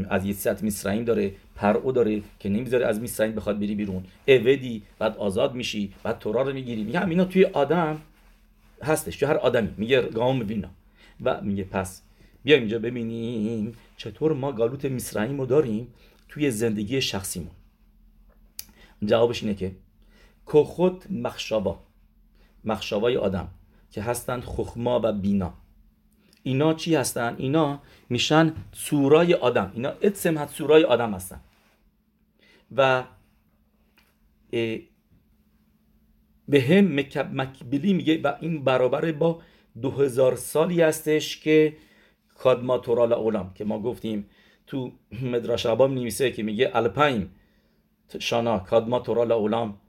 از یسیت مصرعیم داره، پرعو داره که نمیذاره از مصرعیم بخواد بری بیرون، عبدی بعد آزاد میشی، بعد تورا رو میگیری. میگه همینا توی آدم هستش، توی هر آدمی. میگه گام بینا و میگه پس بیا اینجا ببینیم چطور ما گالوت میسرعیم رو داریم توی زندگی شخصیمون. جوابش اینه که کخوت مخشابای آدم که هستن خخما و بینا، اینا چی هستن؟ اینا میشن صورای آدم، اینا اتسم هست صورای آدم هستن و به هم مکبلی میگه و این برابر با 2000 سالی هستش که کادماتورال اولام که ما گفتیم تو مدرش ربا می‌نویسه که میگه الپایم شانا کادماتورال اولام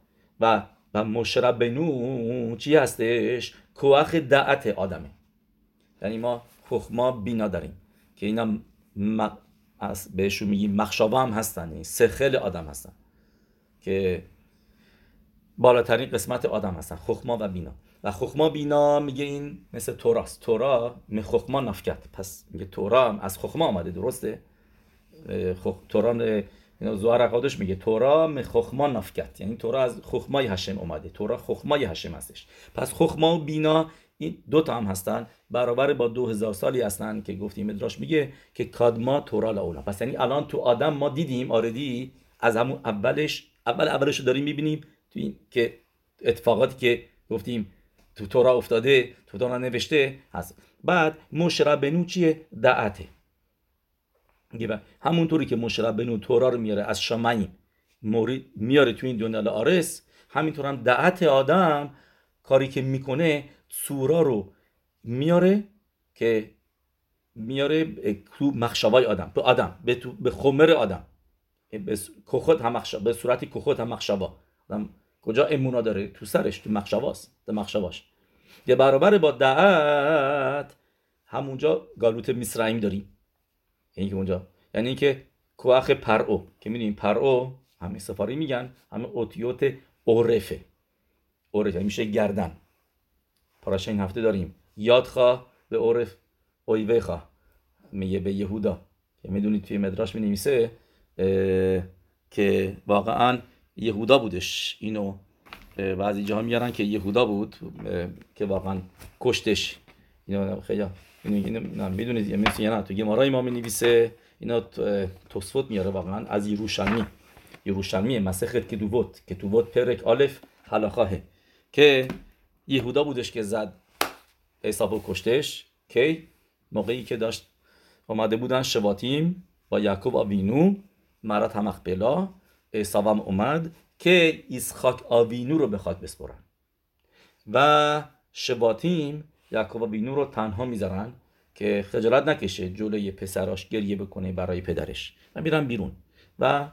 و مشربنو چی هستش؟ کوخ دعت آدمه، یعنی ما خخما بینا داریم که اینا بهشون میگیم مخشابه هم هستن، یعنی سخل آدم هستن که بالاترین قسمت آدم هستن، خخما و بینا. و خخما بینا میگه این مثل توراست، تورا می خخما نفکت، پس میگه تورا هم از خخما آمده، درسته؟ تورا زوهر قادش میگه تورا می خخما نفکت، یعنی تورا از خخمای هشم آمده، تورا خخمای هشم هستش. پس خخما و بینا این دوتا هم هستن، برابر با 2000 سالی هستن که گفتیم مدراش میگه که کادما تورا لاولا. پس یعنی الان تو آدم ما دیدیم آردی از همون اولش رو داریم میبینیم تو این که اتفاقاتی که گفتیم تو تورا افتاده، تو تورا نوشته هست. بعد مشربنو چیه؟ دعته. همونطوری که مشربنو تورا رو میاره از شمعیم میاره تو این دنیا لارس، همینطور هم دعت آدم کاری که میکنه سورا رو میاره که میاره تو مخشبای آدم، تو آدم، به خمر آدم، به صورت کخوت هم مخشبا آدم کجا امونا داره؟ تو سرش، تو مخشباست، تو مخشباش. یه برابر با دعت همونجا گالوت میسرعیم داریم، یعنی که اونجا، یعنی اینکه کوخ پرعو که میدونیم پرعو همه سفاری میگن همه اوتیوت اورفه، اورفه میشه گردن. پاراشه این هفته داریم یادخواه به عرف اویوه خواه میگه به یهودا که میدونید توی مدراش مینویسه که واقعا یهودا بودش، اینو بعضی جاها میارن که یهودا بود که واقعا کشتش، اینو خیلی میدونید یا نه تو گمارای ما مینویسه، اینا تصفت میاره واقعا از یروشلمی مسخت که دووت پرک الف حلاخاهه که یهودا بودش که زد عیسابو کشتش، کی موقعی که داشت اومده بودن شواتیم با یعقوب آوینو مرات همخ بلا عیسابم اومد که اسحاق آوینو رو به خاک بسپرن و شواتیم یعقوب آوینو رو تنها میذارن که خجالت نکشه جلوی پسراش گریه بکنه برای پدرش و میرن بیرون و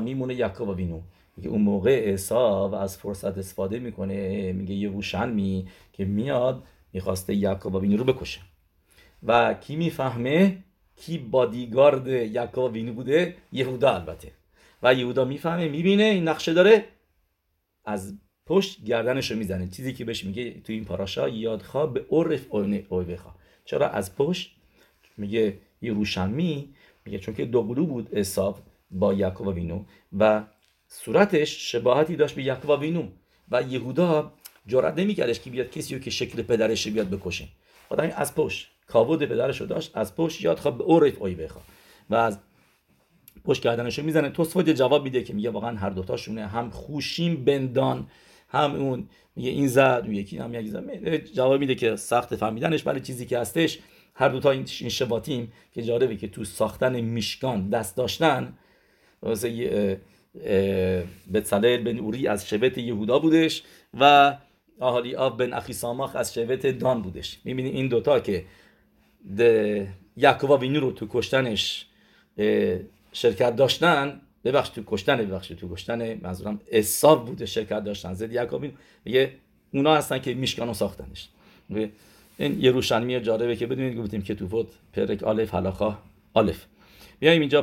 میمونه یعقوب آوینو که اون موقع عیسی از فرصت استفاده میکنه، میگه یهوشنمی که میاد میخواسته یعقوب آوینو رو بکشه و کی میفهمه کی بادیگارد یعقوب آوینو بوده؟ یهودا البته. و یهودا میفهمه، میبینه این نقشه داره، از پشت گردنشو میزنه، چیزی که بهش میگه تو این پاراشا یادخوا به عرف اویخا. چرا از پشت؟ میگه یهوشنمی، میگه چون که دوقلو بود عیسی با یعقوب آوینو و صورتش شباهتی داشت به یعقوب آوینو و یهودا جرئت نمی‌کردش که بیاد کسی رو که شکل پدرش بیاد بکشه. آدمی از پشت کاود پدرش رو داشت، از پشت یاد خواب به عرف اوی بخواد و از پشت گردنش رو میزنه. توسفت جواب میده که میگه واقعا هر دوتاشونه، هم خوشیم بندان، هم اون میگه این زد و یکی هم یک زد. جواب میده که سخت فهمیدنش، ولی چیزی که هستش هر دوتا این شباهتیم که جالبه که تو ساختن میشکان دست داشتن. واسه بتسلیل بن اوری از شبت یهودا بودش و اهالی آب بن اخی ساماخ از شبت دان بودش. میبینید این دوتا که یعقوب آوینو رو تو کشتنش شرکت داشتن، تو کشتن منظورم عیسی بوده شرکت داشتن زد یعقوب آوینو، میگه اونا هستن که میشکانو ساختنش. این یروشلمی جالبه که بدونید گفتیم که توفت پرک الف حلاخا الف. بیایم اینجا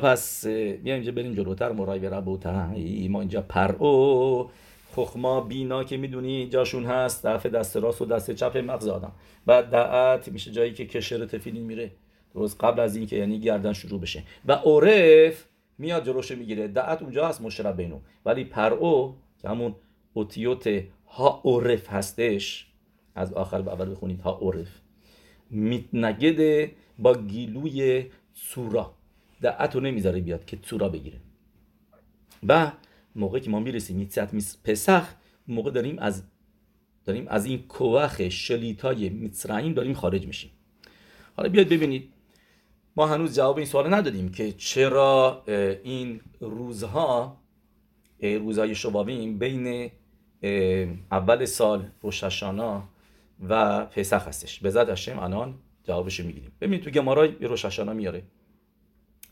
بریم جلوتر مرای به ربوتن. ما اینجا پرعو خخما بینا که میدونی جاشون هست طرف دست راست و دست چپ مغز آدم. بعد دعت میشه جایی که کشر تفیلین میره، درست قبل از این که یعنی گردن شروع بشه. و عرف میاد جلوش میگیره، دعت اونجا هست مشربینو، ولی پرعو که همون اوتیوت ها عرف هستش، از آخر به اول بخونید ها عرف میتنگده با گیلوی سورا دعت رو نمیذاره بیاد که سورا بگیره. و موقع که ما میرسیم میتسعت پسخ، موقع داریم از این کوخ شلیتای مصرعیم داریم خارج میشیم. حالا بیاید ببینید ما هنوز جواب این سوال ندادیم که چرا این روزهای شوابیم بین اول سال روشاشانا و پسخ هستش. به ذات هشم الان جوابشو میگیریم. ببینید تو گمارای روشاشانا میاره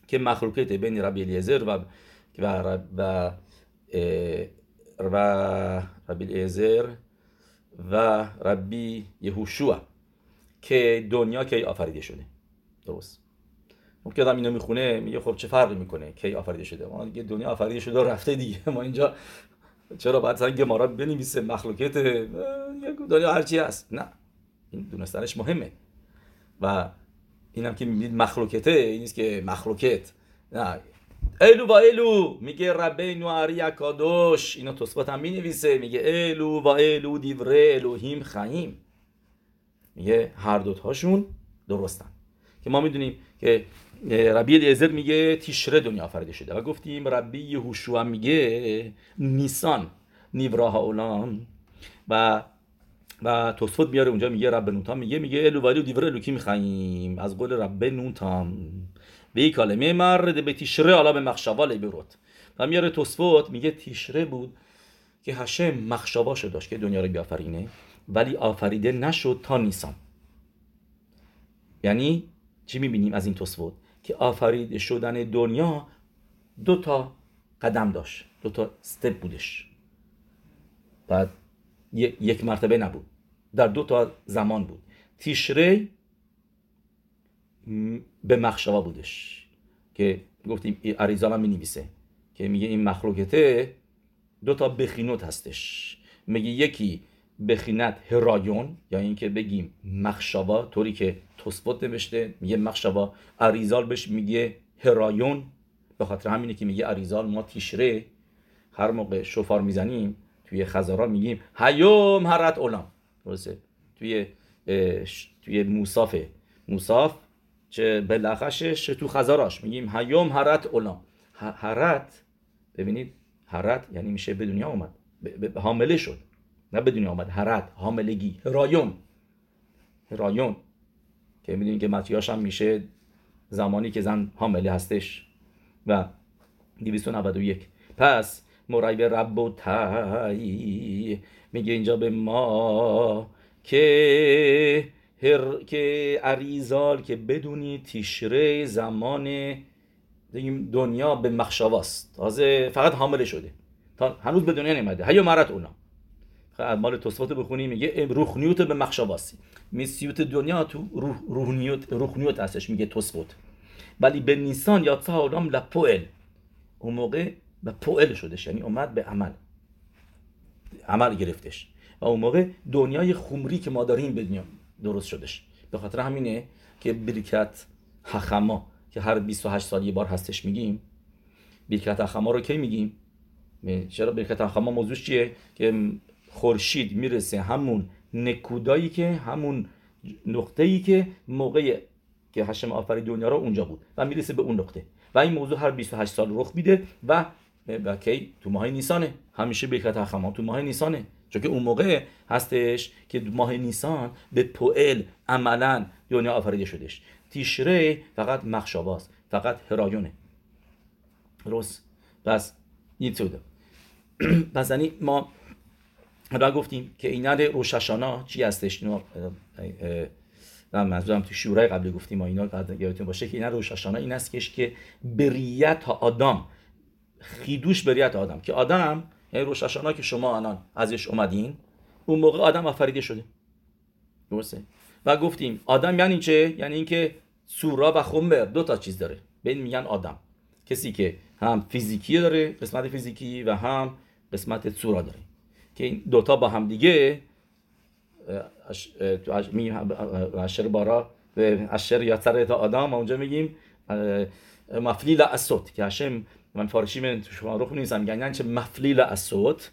که مخلوقات بین ربی الیعزر و ربی الیعزر و ربی یهوشوع که دنیا کی آفریده شده. درست. وقتی آدم اینو میخونه میگه خب چه فرقی میکنه کی آفریده شده؟ ما دیگه دنیا آفریده شده رفته دیگه. ما اینجا چرا باید سنگ مارا بنویسه مخلوقات دنیا هرچی هست؟ نه، این دونستنش مهمه. و اینم که میبینید مخلوقته، این نیست که مخلوقت، نه، ایلو و ایلو میگه ربینو آری اکادوش، اینو تثبات هم مینویسه، میگه ایلو و ایلو دیوره الوهیم خایم، میگه هر دوتاشون درستن. که ما میدونیم که ربی الیعزر میگه تیشره دنیا آفریده شده و گفتیم ربی یهوشوع میگه نیسان نیوراه اولام و توسفت میاره اونجا میگه رب نونتام، میگه الو ولیو دیوره لوکی میخواییم از قول رب نونتام به این کلمه مرد به تیشره حالا به مخشواله برود و میاره توسفت میگه تیشره بود که هشم مخشواشو داشت که دنیا رو بیافرینه ولی آفریده نشد تا نیسان. یعنی چی میبینیم از این توسفت؟ که آفریده شدن دنیا دو تا قدم داشت، دو تا استپ بودش، بعد یک مرتبه نبود، در دو تا زمان بود. تیشره به مخشوا بودش که گفتیم اریزالم می‌نویسه که میگه این مخلوقته دو تا بخینوت هستش، میگه یکی بخینت هرایون یا اینکه بگیم مخشوا، طوری که توسفت نوشته میگه مخشوا، اریزال بهش میگه هرایون، به خاطر همینه که میگه اریزال ما تیشره هر موقع شفار میزنیم توی خزارا میگیم هیوم هرت اولام، درسته؟ توی موساف چه بلخشش چه تو خزاراش میگیم هیوم هرت اولام. هرت ببینید، هرت یعنی میشه به دنیا اومد، حامله شد، نه به دنیا اومد، هرت حاملگی، رایون که میدونید که متیاش هم میشه زمانی که زن حامله هستش و 291. پس مرای به رب و تایی میگه اینجا به ما که عریزال که بدونی تیشره زمان دنیا به مخشواست، تازه فقط حامله شده، تا هنوز به دنیا نیامده. هیو مرت اونا مال توسفت بخونی میگه روحنیوت به مخشواستی، میسیوت دنیا تو روحنیوت هستش، میگه توسفت. ولی به نیسان یا تاولام لپوئل، اون موقع و پوئل شدش، یعنی اومد به عمل گرفتش و اون موقع دنیای خمری که ما داریم به دنیا درست شدش. به خاطر همینه که برکت حخما که هر 28 سال یه بار هستش میگیم. برکت حخما رو کی میگیم؟ چرا برکت حخما موضوعش چیه؟ که خورشید میرسه همون نکودایی که همون نقطه‌ای که موقع که هشم آفرید دنیا رو اونجا بود و میرسه به اون نقطه و این موضوع هر 28 سال رخ میده و کی تو ماه نیسانه، همیشه برکت حخما تو ماه نیسانه، چون که اون موقع هستش که ماه نیسان به پوئل عملا دنیا آفریده شدش. تیشره فقط مخشواست، فقط هرایونه. درست. پس این طوره. پس یعنی ما را گفتیم که اینال روش هاشانا چی هستش؟ منظورم تو شورای قبلی گفتیم ما اینا، قد یادتون باشه که اینال روش هاشانا این هستش که بریت آدم، خیدوش بریت آدم، که آدم یعنی روش هاشانا که شما الان ازش اومدین، اون موقع آدم آفریده شده. درسته؟ و گفتیم آدم یعنی چه؟ یعنی اینکه سورا و خمر دو تا چیز داره، به این میگن آدم، کسی که هم فیزیکی داره، قسمت فیزیکی، و هم قسمت سورا داره که این دو تا با هم دیگه تو عشر بارا عشر یا تره تا آدم اونجا میگیم مفلیل اسوت که هشم، من فارشی من تو شما رو نیستم، میگن چه مفلیل اسوت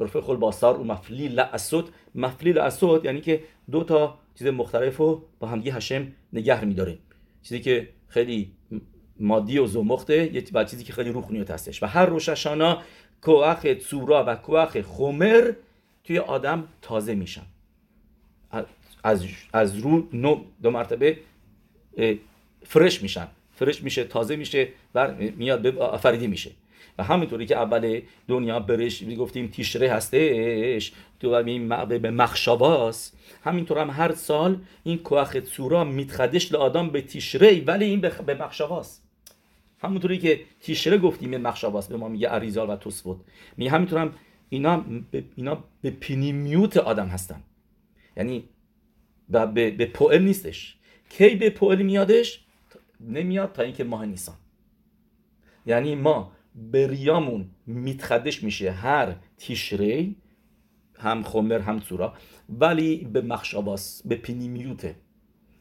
رفع خل باستار و مفلیل اسوت. مفلیل اسوت یعنی که دو تا چیز مختلف رو با همگی هشم نگه میداره. چیزی که خیلی مادی و زمخته و چیزی که خیلی روحانیت هستش. و هر روش هاشانا کوخ تورا و کوخ خمر توی آدم تازه میشن. از رو نو دو مرتبه فرش میشن. فرش میشه، تازه میشه و میاد به آفریده میشه. و همینطوری که اول دنیا برش گفتیم تیشره هستش تو این به مخشاباس، همینطور هم هر سال این کوخ تورا میتخدش لآدم به تیشره، ولی این به مخشاباس. همونطوری که تیشره گفتیم به مخشاباس به ما میگه عریزال و توسفوت، میگه همینطور هم اینا به پینیمیوت آدم هستن، یعنی به پوئل نیستش. کی به پوئل میادش؟ نمیاد تا اینکه ماه نیسان. یعنی ما بریامون میتخدش میشه هر تیشره، هم خمر هم تورا، ولی به مخشاباس، به پینیمیوته،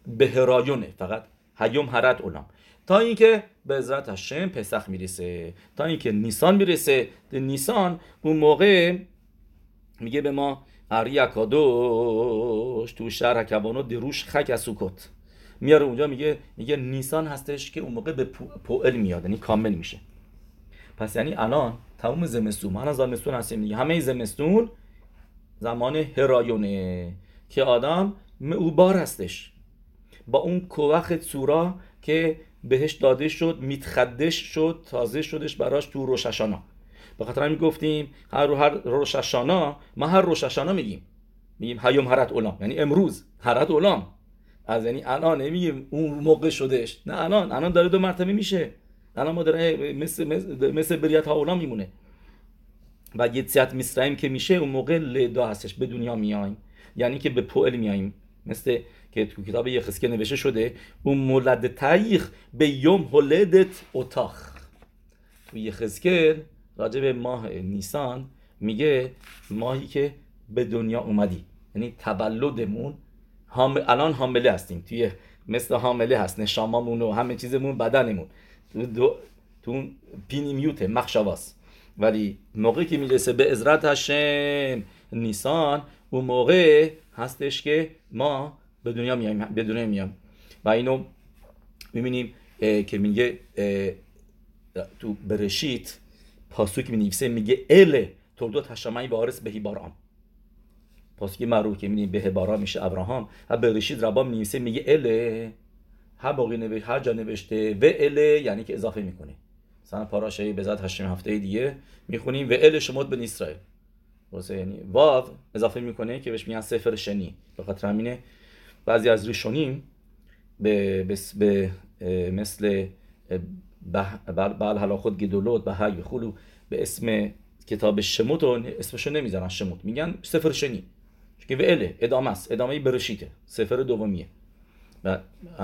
به هرایونه، فقط هیوم هرت اولام، تا اینکه به عزت هشم پسخ میرسه، تا اینکه نیسان میرسه. نیسان اون موقع میگه به ما اریا کادوش تو شهر کوانو دروش خک اسوکوت، میاره اونجا میگه نیسان هستش که اون موقع به پوئل میاد، یعنی کامل میشه. پس یعنی الان تمام زمستون، ما الان زمستون هستیم دیگه، همه زمستون زمان هرایونه که آدم معوبار هستش با اون کوخ تورا که بهش داده شد، میتخدش شد، تازه شدش براش تو روش هاشانا. به خاطر همین گفتیم هر روش هاشانا، ما هر روش هاشانا میگیم هیوم هرت اولام، یعنی امروز هرت اولام، از یعنی الان نمیگیم اون موقع شدش، نه الان داره دو مرتبه میشه. الان ما داره مثل بریت ها اولام میمونه. و یتسیت مصرعیم که میشه اون موقع لدا هستش، به دنیا میاییم، یعنی که به پوئل میاییم، مثل که تو کتاب یخزکیه نوشته شده اون مولد تاریخ به یوم هولدت اتاخ. تو یخزکیه راجع به ماه نیسان میگه ماهی که به دنیا اومدی، یعنی تولدمون، الان حامله هستیم، توی مثل حامله هست نشامامون و همه چیزمون، بدنمون تو پینیمیوته مخشواس. ولی موقعی که میرسه به عزت هشم نیسان، اون موقع هستش که ما به دنیا میایم، به دنیا میام. و اینو میبینیم که میگه تو برشیت پاسوک مینویسه، میگه ال تولدت هشمای وارث بهی بارام، پاسوک معروف که میبینیم به بارا میشه ابراهام. و برشیت ربا مینویسه میگه ال، هر باقی نوشته، هر جا نوشته و ال یعنی که اضافه میکنه. مثلا پاراشای بذات هشتم هفته دیگه میخونیم و ال شمود بن اسرائیل، واسه یعنی واو اضافه میکنه که بهش میگن سفر شنی. به خاطر همینه بعضی از ریشونیم به مثل بل حالا خود گدولوت به هی خلو به اسم کتاب شموت و اسمشو نمیذارن شموت، میگن سفر شنی، چون که و ال ادامه است، ادامه برشیته، سفر دومیه. و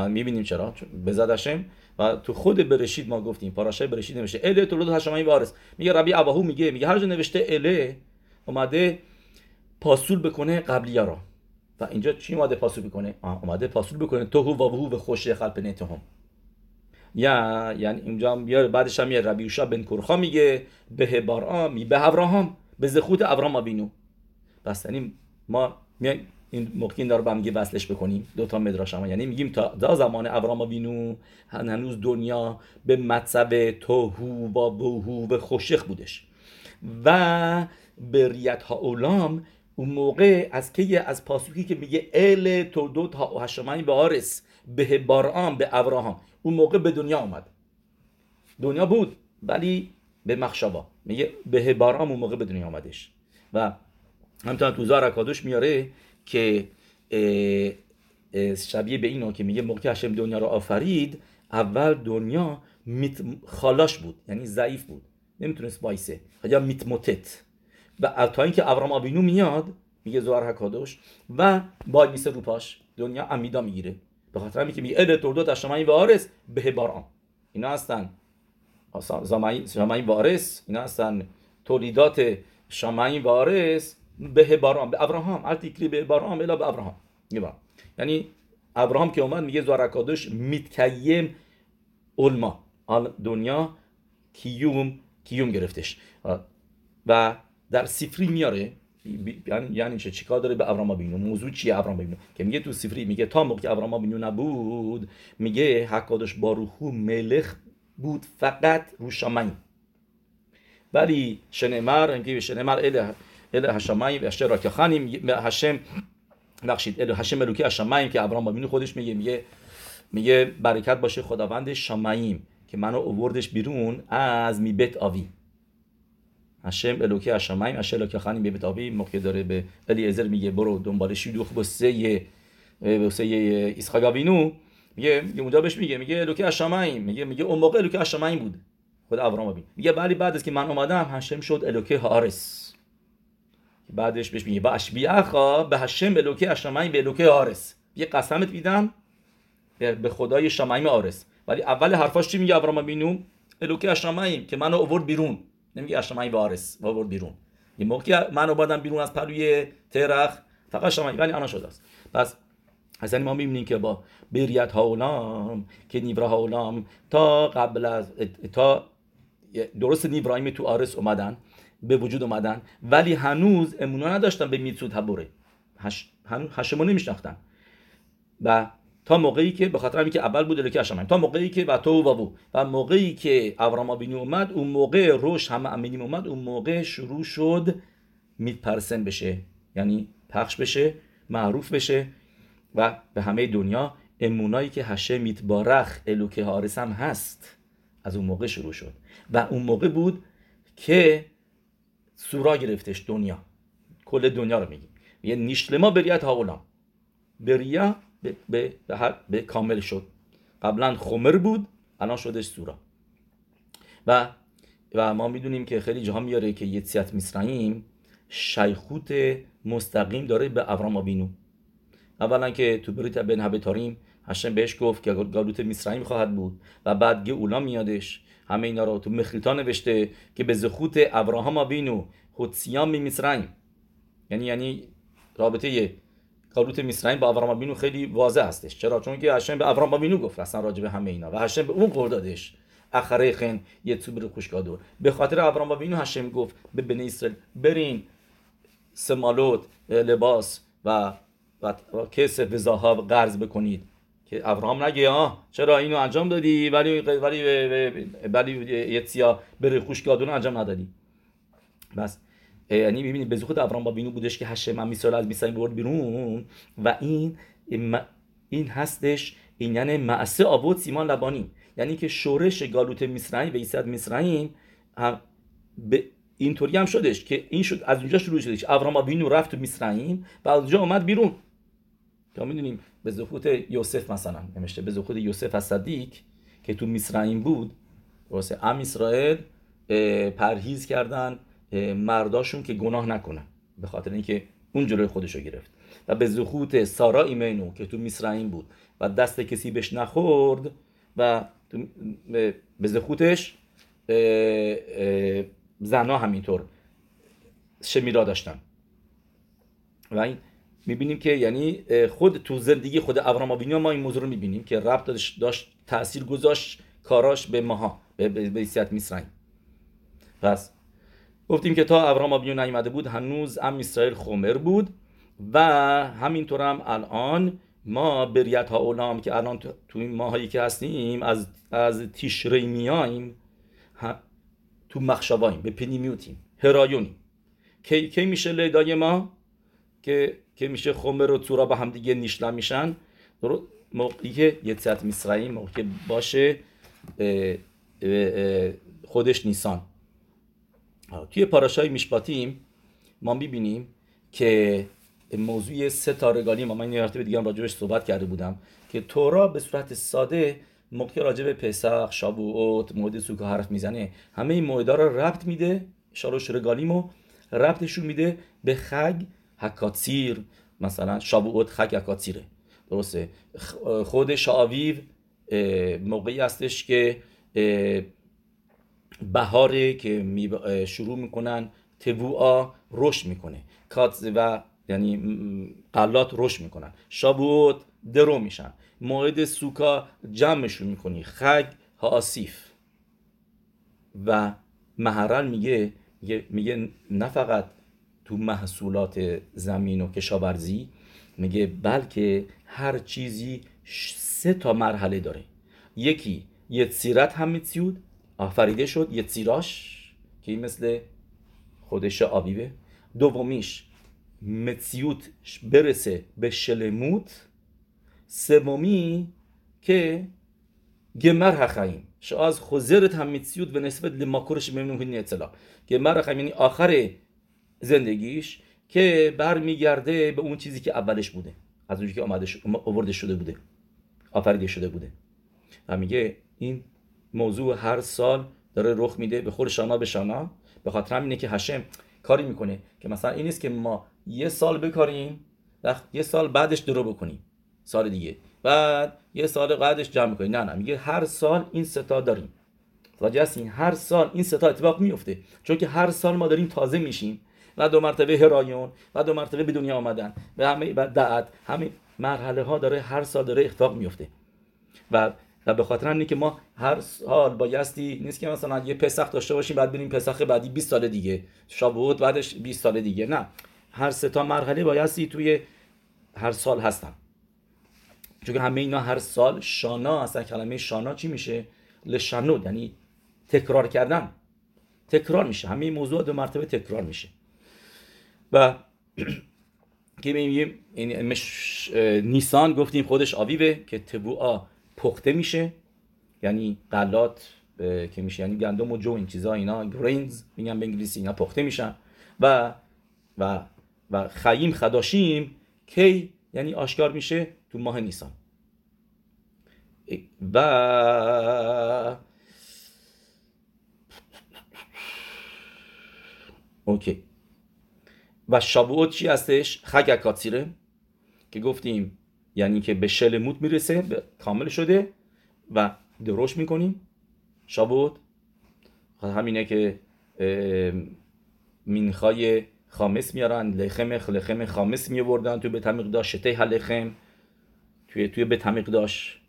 میبینیم چرا بزد هشم. و تو خود برشید ما گفتیم پاراشای برشید نمیشه اله تولد هشمای وارث، میگه ربی اباهو میگه هر جا نوشته اله اومده پاسول بکنه قبلیه را. و اینجا چی اومده پاسول بکنه؟ اومده پاسول بکنه تو هو و هو به خوش خلپ نتهم، یعنی اینجا میاره. بعدش هم میاره ربیوشا بن کرخا میگه به بارام به ابراهام به زخوت ابراهام بینو. پس یعنی ما میایم این ممکن داره با هم وصلش بکنیم دو تا مدراشما، یعنی میگیم تا زمان ابراهام وینو هنوز دنیا به مطلب توهو و بوهو و خشخ بودش. و بریت ها اولام اون موقع از کی؟ از پاسوکی که میگه ال تودوت ها هشمای به آرس به بارام به ابراهام، اون موقع به دنیا اومد، دنیا بود ولی به مخشابا، میگه به بارام اون موقع به دنیا اومدش. و همینطور تو زار اکادوش میاره که شبیه به اینو که میگه موقع هشم دنیا رو آفرید، اول دنیا خالاش بود، یعنی ضعیف بود، نمیتونست وایسه، یا میتموتت. و تا اینکه ابراهام آبینو میاد، میگه زوار حکادوش و باید میسه رو پاش، دنیا امیدا میگیره. به خاطر همین که میگه ال تردوت اشمای وارث به بارام، اینا هستن شمای وارث، اینا هستن تولیدات شمای وارث به بارام به ابراهام، ارتیکلی به بارام الا به ابراهام. یعنی ابراهام که اومد میگه زارکادوش میتکیم علما، دنیا کیوم گرفتش. و در سفری میاره یعنی چه چیکار داره به ابراما بینو؟ موضوع چیه ابراما بینو؟ که میگه تو سفری میگه تا موقع که ابراما بینو نبود، میگه حکادش باروخو ملخ بود فقط رو شمعی، ولی شنمر میگه شنمر اله هشمعی و اشترا که خانی هشم نقشید اله هشم ملوکی هشمعی، که ابراما بینو خودش میگه برکت باشه خداوند شمعیم که منو آوردش بیرون از میبت آوی. هشم الوکی هشمایم هشم الوکی خانیم به بتابی موقع داره به الیعزر میگه برو دنبال شیلوخ با سه اسحاقابینو، میگه اونجا بهش میگه الوکی هشمایم، میگه اون موقع الوکی هشمایم بود خود ابراهیم بین، میگه ولی بعد از که من اومدم هشم شد الوکی هارس، بعدش بهش میگه با اشبیعخا به هشم الوکی هشمایم به الوکی هارس، یه قسمت میدم به خدای شمایم آرس، ولی اول حرفاش چی میگه ابراهیم بینو؟ الوکی هشمایم که منو آورد بیرون، نمیگه اشمعی وارث و آورد بیرون، یه موقع من آوردم بیرون از پلوی ترخ فقط شمعی ولی آنا شده است. پس اصلا ما میبینیم که با بریت هاولام که نیبرا هاولام تا قبل از تا درست نیبرایم تو آرس اومدن به وجود اومدن، ولی هنوز امونا نداشتن به میتسود هبوره، هنوز هشمو نمیشناختن، و تا موقعی که به خاطر اینکه اول بود الکی اشمعیم، تا موقعی که و موقعی که ابراهیم ابینو اومد، اون موقع روش هم امینیم اومد، اون موقع شروع شد میپرسن بشه، یعنی پخش بشه، معروف بشه و به همه دنیا. امونایی که هشه میتبارخ الوکه هارس هم هست، از اون موقع شروع شد و اون موقع بود که سورا گرفتش دنیا، کل دنیا رو میگیم، یه نیشلما بریت هاولام، بریا به کامل شد، قبلا خمر بود الان شدش سورا. و ما میدونیم که خیلی جاها میاره که یتسیت میسرعیم شیخوت مستقیم داره به ابراهیم ابینو، اولا که تو بریت بن هبتاریم هشم بهش گفت که گالوت میسرعیم خواهد بود، و بعد گئولا میادش، همه اینا رو تو مخلیتا نوشته که به زخوت ابراهیم ابینو حدسیام میسرعیم، یعنی رابطه یه گالوت میسرعیم با ابراهیم ابینو خیلی واضح هستش. چرا؟ چون که هشم به ابراهیم ابینو گفت اصلا راجع به همه اینا و هشم به اون قول دادش اخره خن یه توبر خوشگادور، به خاطر ابراهیم ابینو هشم گفت به بنی اسرائیل برین سمالوت لباس و کسف و ذهب قرض بکنید، که ابراهیم نگه چرا اینو انجام دادی ولی یتسیا بر خوشگادور انجام ندادی. بس یعنی می‌بینید به زخود ابراهیم ابینو بودش که هشم هم مثال از میسرعیم برد بیرون، و این هستش، این یعنی معسه آبود سیمان لبانی، یعنی که شورش گالوت میسرعیم و ایسد میسرعیم اینطوری هم شدش که این شد از اونجا شروع شدش، ابراهیم ابینو رفت تو میسرعیم و از اونجا اومد بیرون. تا می‌دونیم به زخود یوسف مثلا نمیشه، به زخود یوسف صدیق که تو میسرعیم بود واسه ام اسرائیل پرهیز کردن مرداشون که گناه نکنن، به خاطر اینکه اون جلوی خودشو گرفت، و به زخوت سارا ایمینو که تو میسرعیم بود و دست کسی بهش نخورد، و به زخوتش زنا همینطور شمیرا داشتن. و این میبینیم که یعنی خود تو زندگی خود ابراهیم ابینو ما این موضوع رو میبینیم که ربط داشت، تأثیر گذاشت کاراش به ماها، به سیاست میسرعیم. پس گفتیم که تا ابراهیم ابینو نیامده بود هنوز ام اسرائیل خمر بود، و همینطور هم الان ما بریت ها اولام که الان تو این ماهایی که هستیم از تیشری میاییم تو مخشباییم به پنیمیوتیم هرایونیم، کی میشه لیدای ما که میشه خمر و تورا با هم دیگه نیشلم میشن، موقعی که یتسیت میسرعیم موقعی باشه خودش نیسان. توی پاراشای میشپاتیم ما میبینیم که موضوع ستارگانی، من یه هفته دیگه راجع بهش صحبت کرده بودم که تورا به صورت ساده موقع راجع به پسخ، شابوت، موعد سوکا حرف میزنه، همه این موعدا رو ربط میده، شاروش رگالیمو ربطشون میده به خگ حکاتسیر، مثلا شابوت خگ حکاتسیره، درسته؟ خود شاویو موقعی هستش که بهاره که شروع میکنن تبوعا رشد میکنه، کاتز و یعنی قلات رشد میکنن، شابوت درو میشن، موعد سوکا جمعشون میکنی خگ هاسیف، و مهرل میگه نه فقط تو محصولات زمین و کشاورزی میگه بلکه هر چیزی 3 مرحله داره. یکی یتسیرت همیتسیود، آفریده شد، یتسیراش که مثل خودش آبیبه. دومیش متسیوت برسه به شلموت. سومی که گمر هخیم شاز خوزرت هم متسیوت به نسبت لماکورش میمونیم این اطلاع گمر هخیم یعنی آخر زندگیش که برمیگرده به اون چیزی که اولش بوده، از اونجایی که آورده شده بوده، آفریده شده بوده. و میگه این موضوع هر سال داره رخ میده به خور شانا به شانا. به خاطر همینه که هاشم کاری میکنه که مثلا این نیست که ما یه سال بکاریم و یه سال بعدش درو بکنیم سال دیگه، بعد یه سال بعدش جمع میکنیم. نه، میگه هر سال این ستا داریم. واجه است این هر سال این ستا اتفاق میفته، چون که هر سال ما داریم تازه میشیم و 2 مرتبه هرایون و 2 مرتبه به دنیا آمدن و همه دعت، همه مرحله ها داره هر سال داره اتفاق میفته. و به خاطر همینه که ما هر سال بایستی نیست که مثلا یه پسخ داشته باشیم بعد بریم پسخ بعدی 20 سال دیگه، شابوت بعدش 20 سال دیگه. نه، هر 3 مرحله بایستی توی هر سال هستن، چون همه اینا هر سال شانا هستن. کلمه شانا چی میشه؟ لشنود یعنی تکرار کردن، تکرار میشه، همه موضوع 2 مرتبه تکرار میشه. و که میگیم نیسان گفتیم خودش آویبه که تبوعا پخته میشه، یعنی غلات که میشه یعنی گندم و جو این چیزا، اینا گرینز میگن به انگلیسی، اینا پخته میشن. و خیم خداشیم کی یعنی آشکار میشه تو ماه نیسان. و اوکی و شابوت چی هستش؟ خگ کاتسیره که گفتیم یعنی که به شلموت میرسه، کامل شده و دروش میکنیم شابوت. همینه که منخای خامس میارن، لخم خامس میوردن توی بیت مقداش، شته لخم توی بیت مقداش.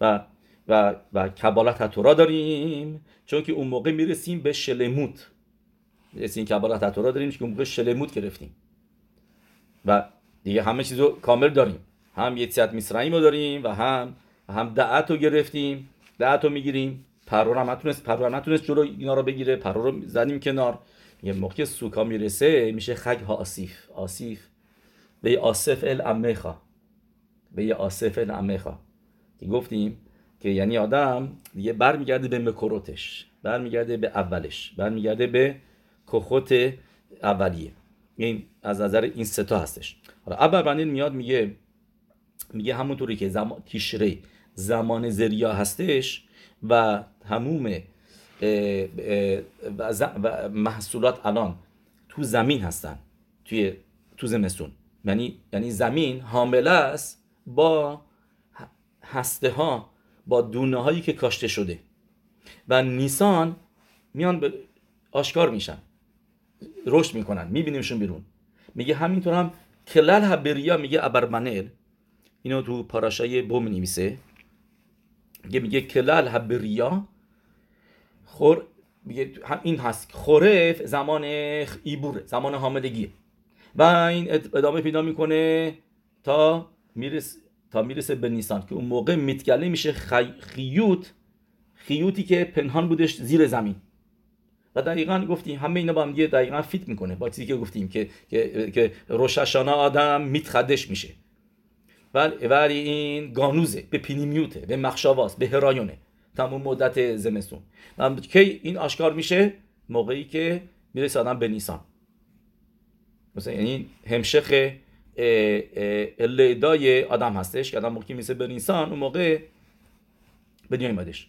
و کبالت تورا داریم، چون که اون موقع میرسیم به شلموت. رسیم کبالت تورا داریم که اون موقع شلموت گرفتیم و دیگه همه چیزو کامل داریم. هم یتسیات مصرعیم رو داریم و هم دعت رو گرفتیم، دعت رو میگیریم. پرو هم نتونست جلو اینا رو بگیره، پرو رو زدیم کنار. یه موقع سوکا میرسه میشه خگ ها آسیف به آسف الامخا، به آسف الامخا که گفتیم که یعنی آدم دیگه برمیگرده به مکروتش، برمیگرده به اولش، برمیگرده به کخوت اولیه. این از نظر این سه تا هستش. حالا ابر بنین میاد میگه همونطوری که زمان تیشره زمان زریا هستش و هموم و محصولات الان تو زمین هستن تو زمستون، یعنی زمین حامله است با هسته ها، با دونه هایی که کاشته شده و نیسان میان به آشکار میشن، رشد میکنن، میبینیمشون بیرون. میگه همینطور هم کلل هبریا، میگه ابرمنل اینو تو پاراشای بو می‌نویسه، میگه کلال هبریا خور، میگه این هست خورف زمان ایبور، زمان حاملگی و این ادامه پیدا میکنه تا میرسه به نیسان که اون موقع میتگله میشه خیوتی که پنهان بودش زیر زمین. و دقیقاً گفتیم همه اینا با هم دیگه دقیقاً فیت میکنه با چیزی که گفتیم که روش هاشانا آدم میتخدش میشه، ولی این گانوزه به پینیمیوته، به مخشاواست، به هرایونه تمام مدت زمستون. و که این آشکار میشه موقعی که میرسه آدم به نیسان. مثلا یعنی همشخ لیدای آدم هستش که آدم موقعی میرسه به نیسان اون موقع به دنیا ایمادش.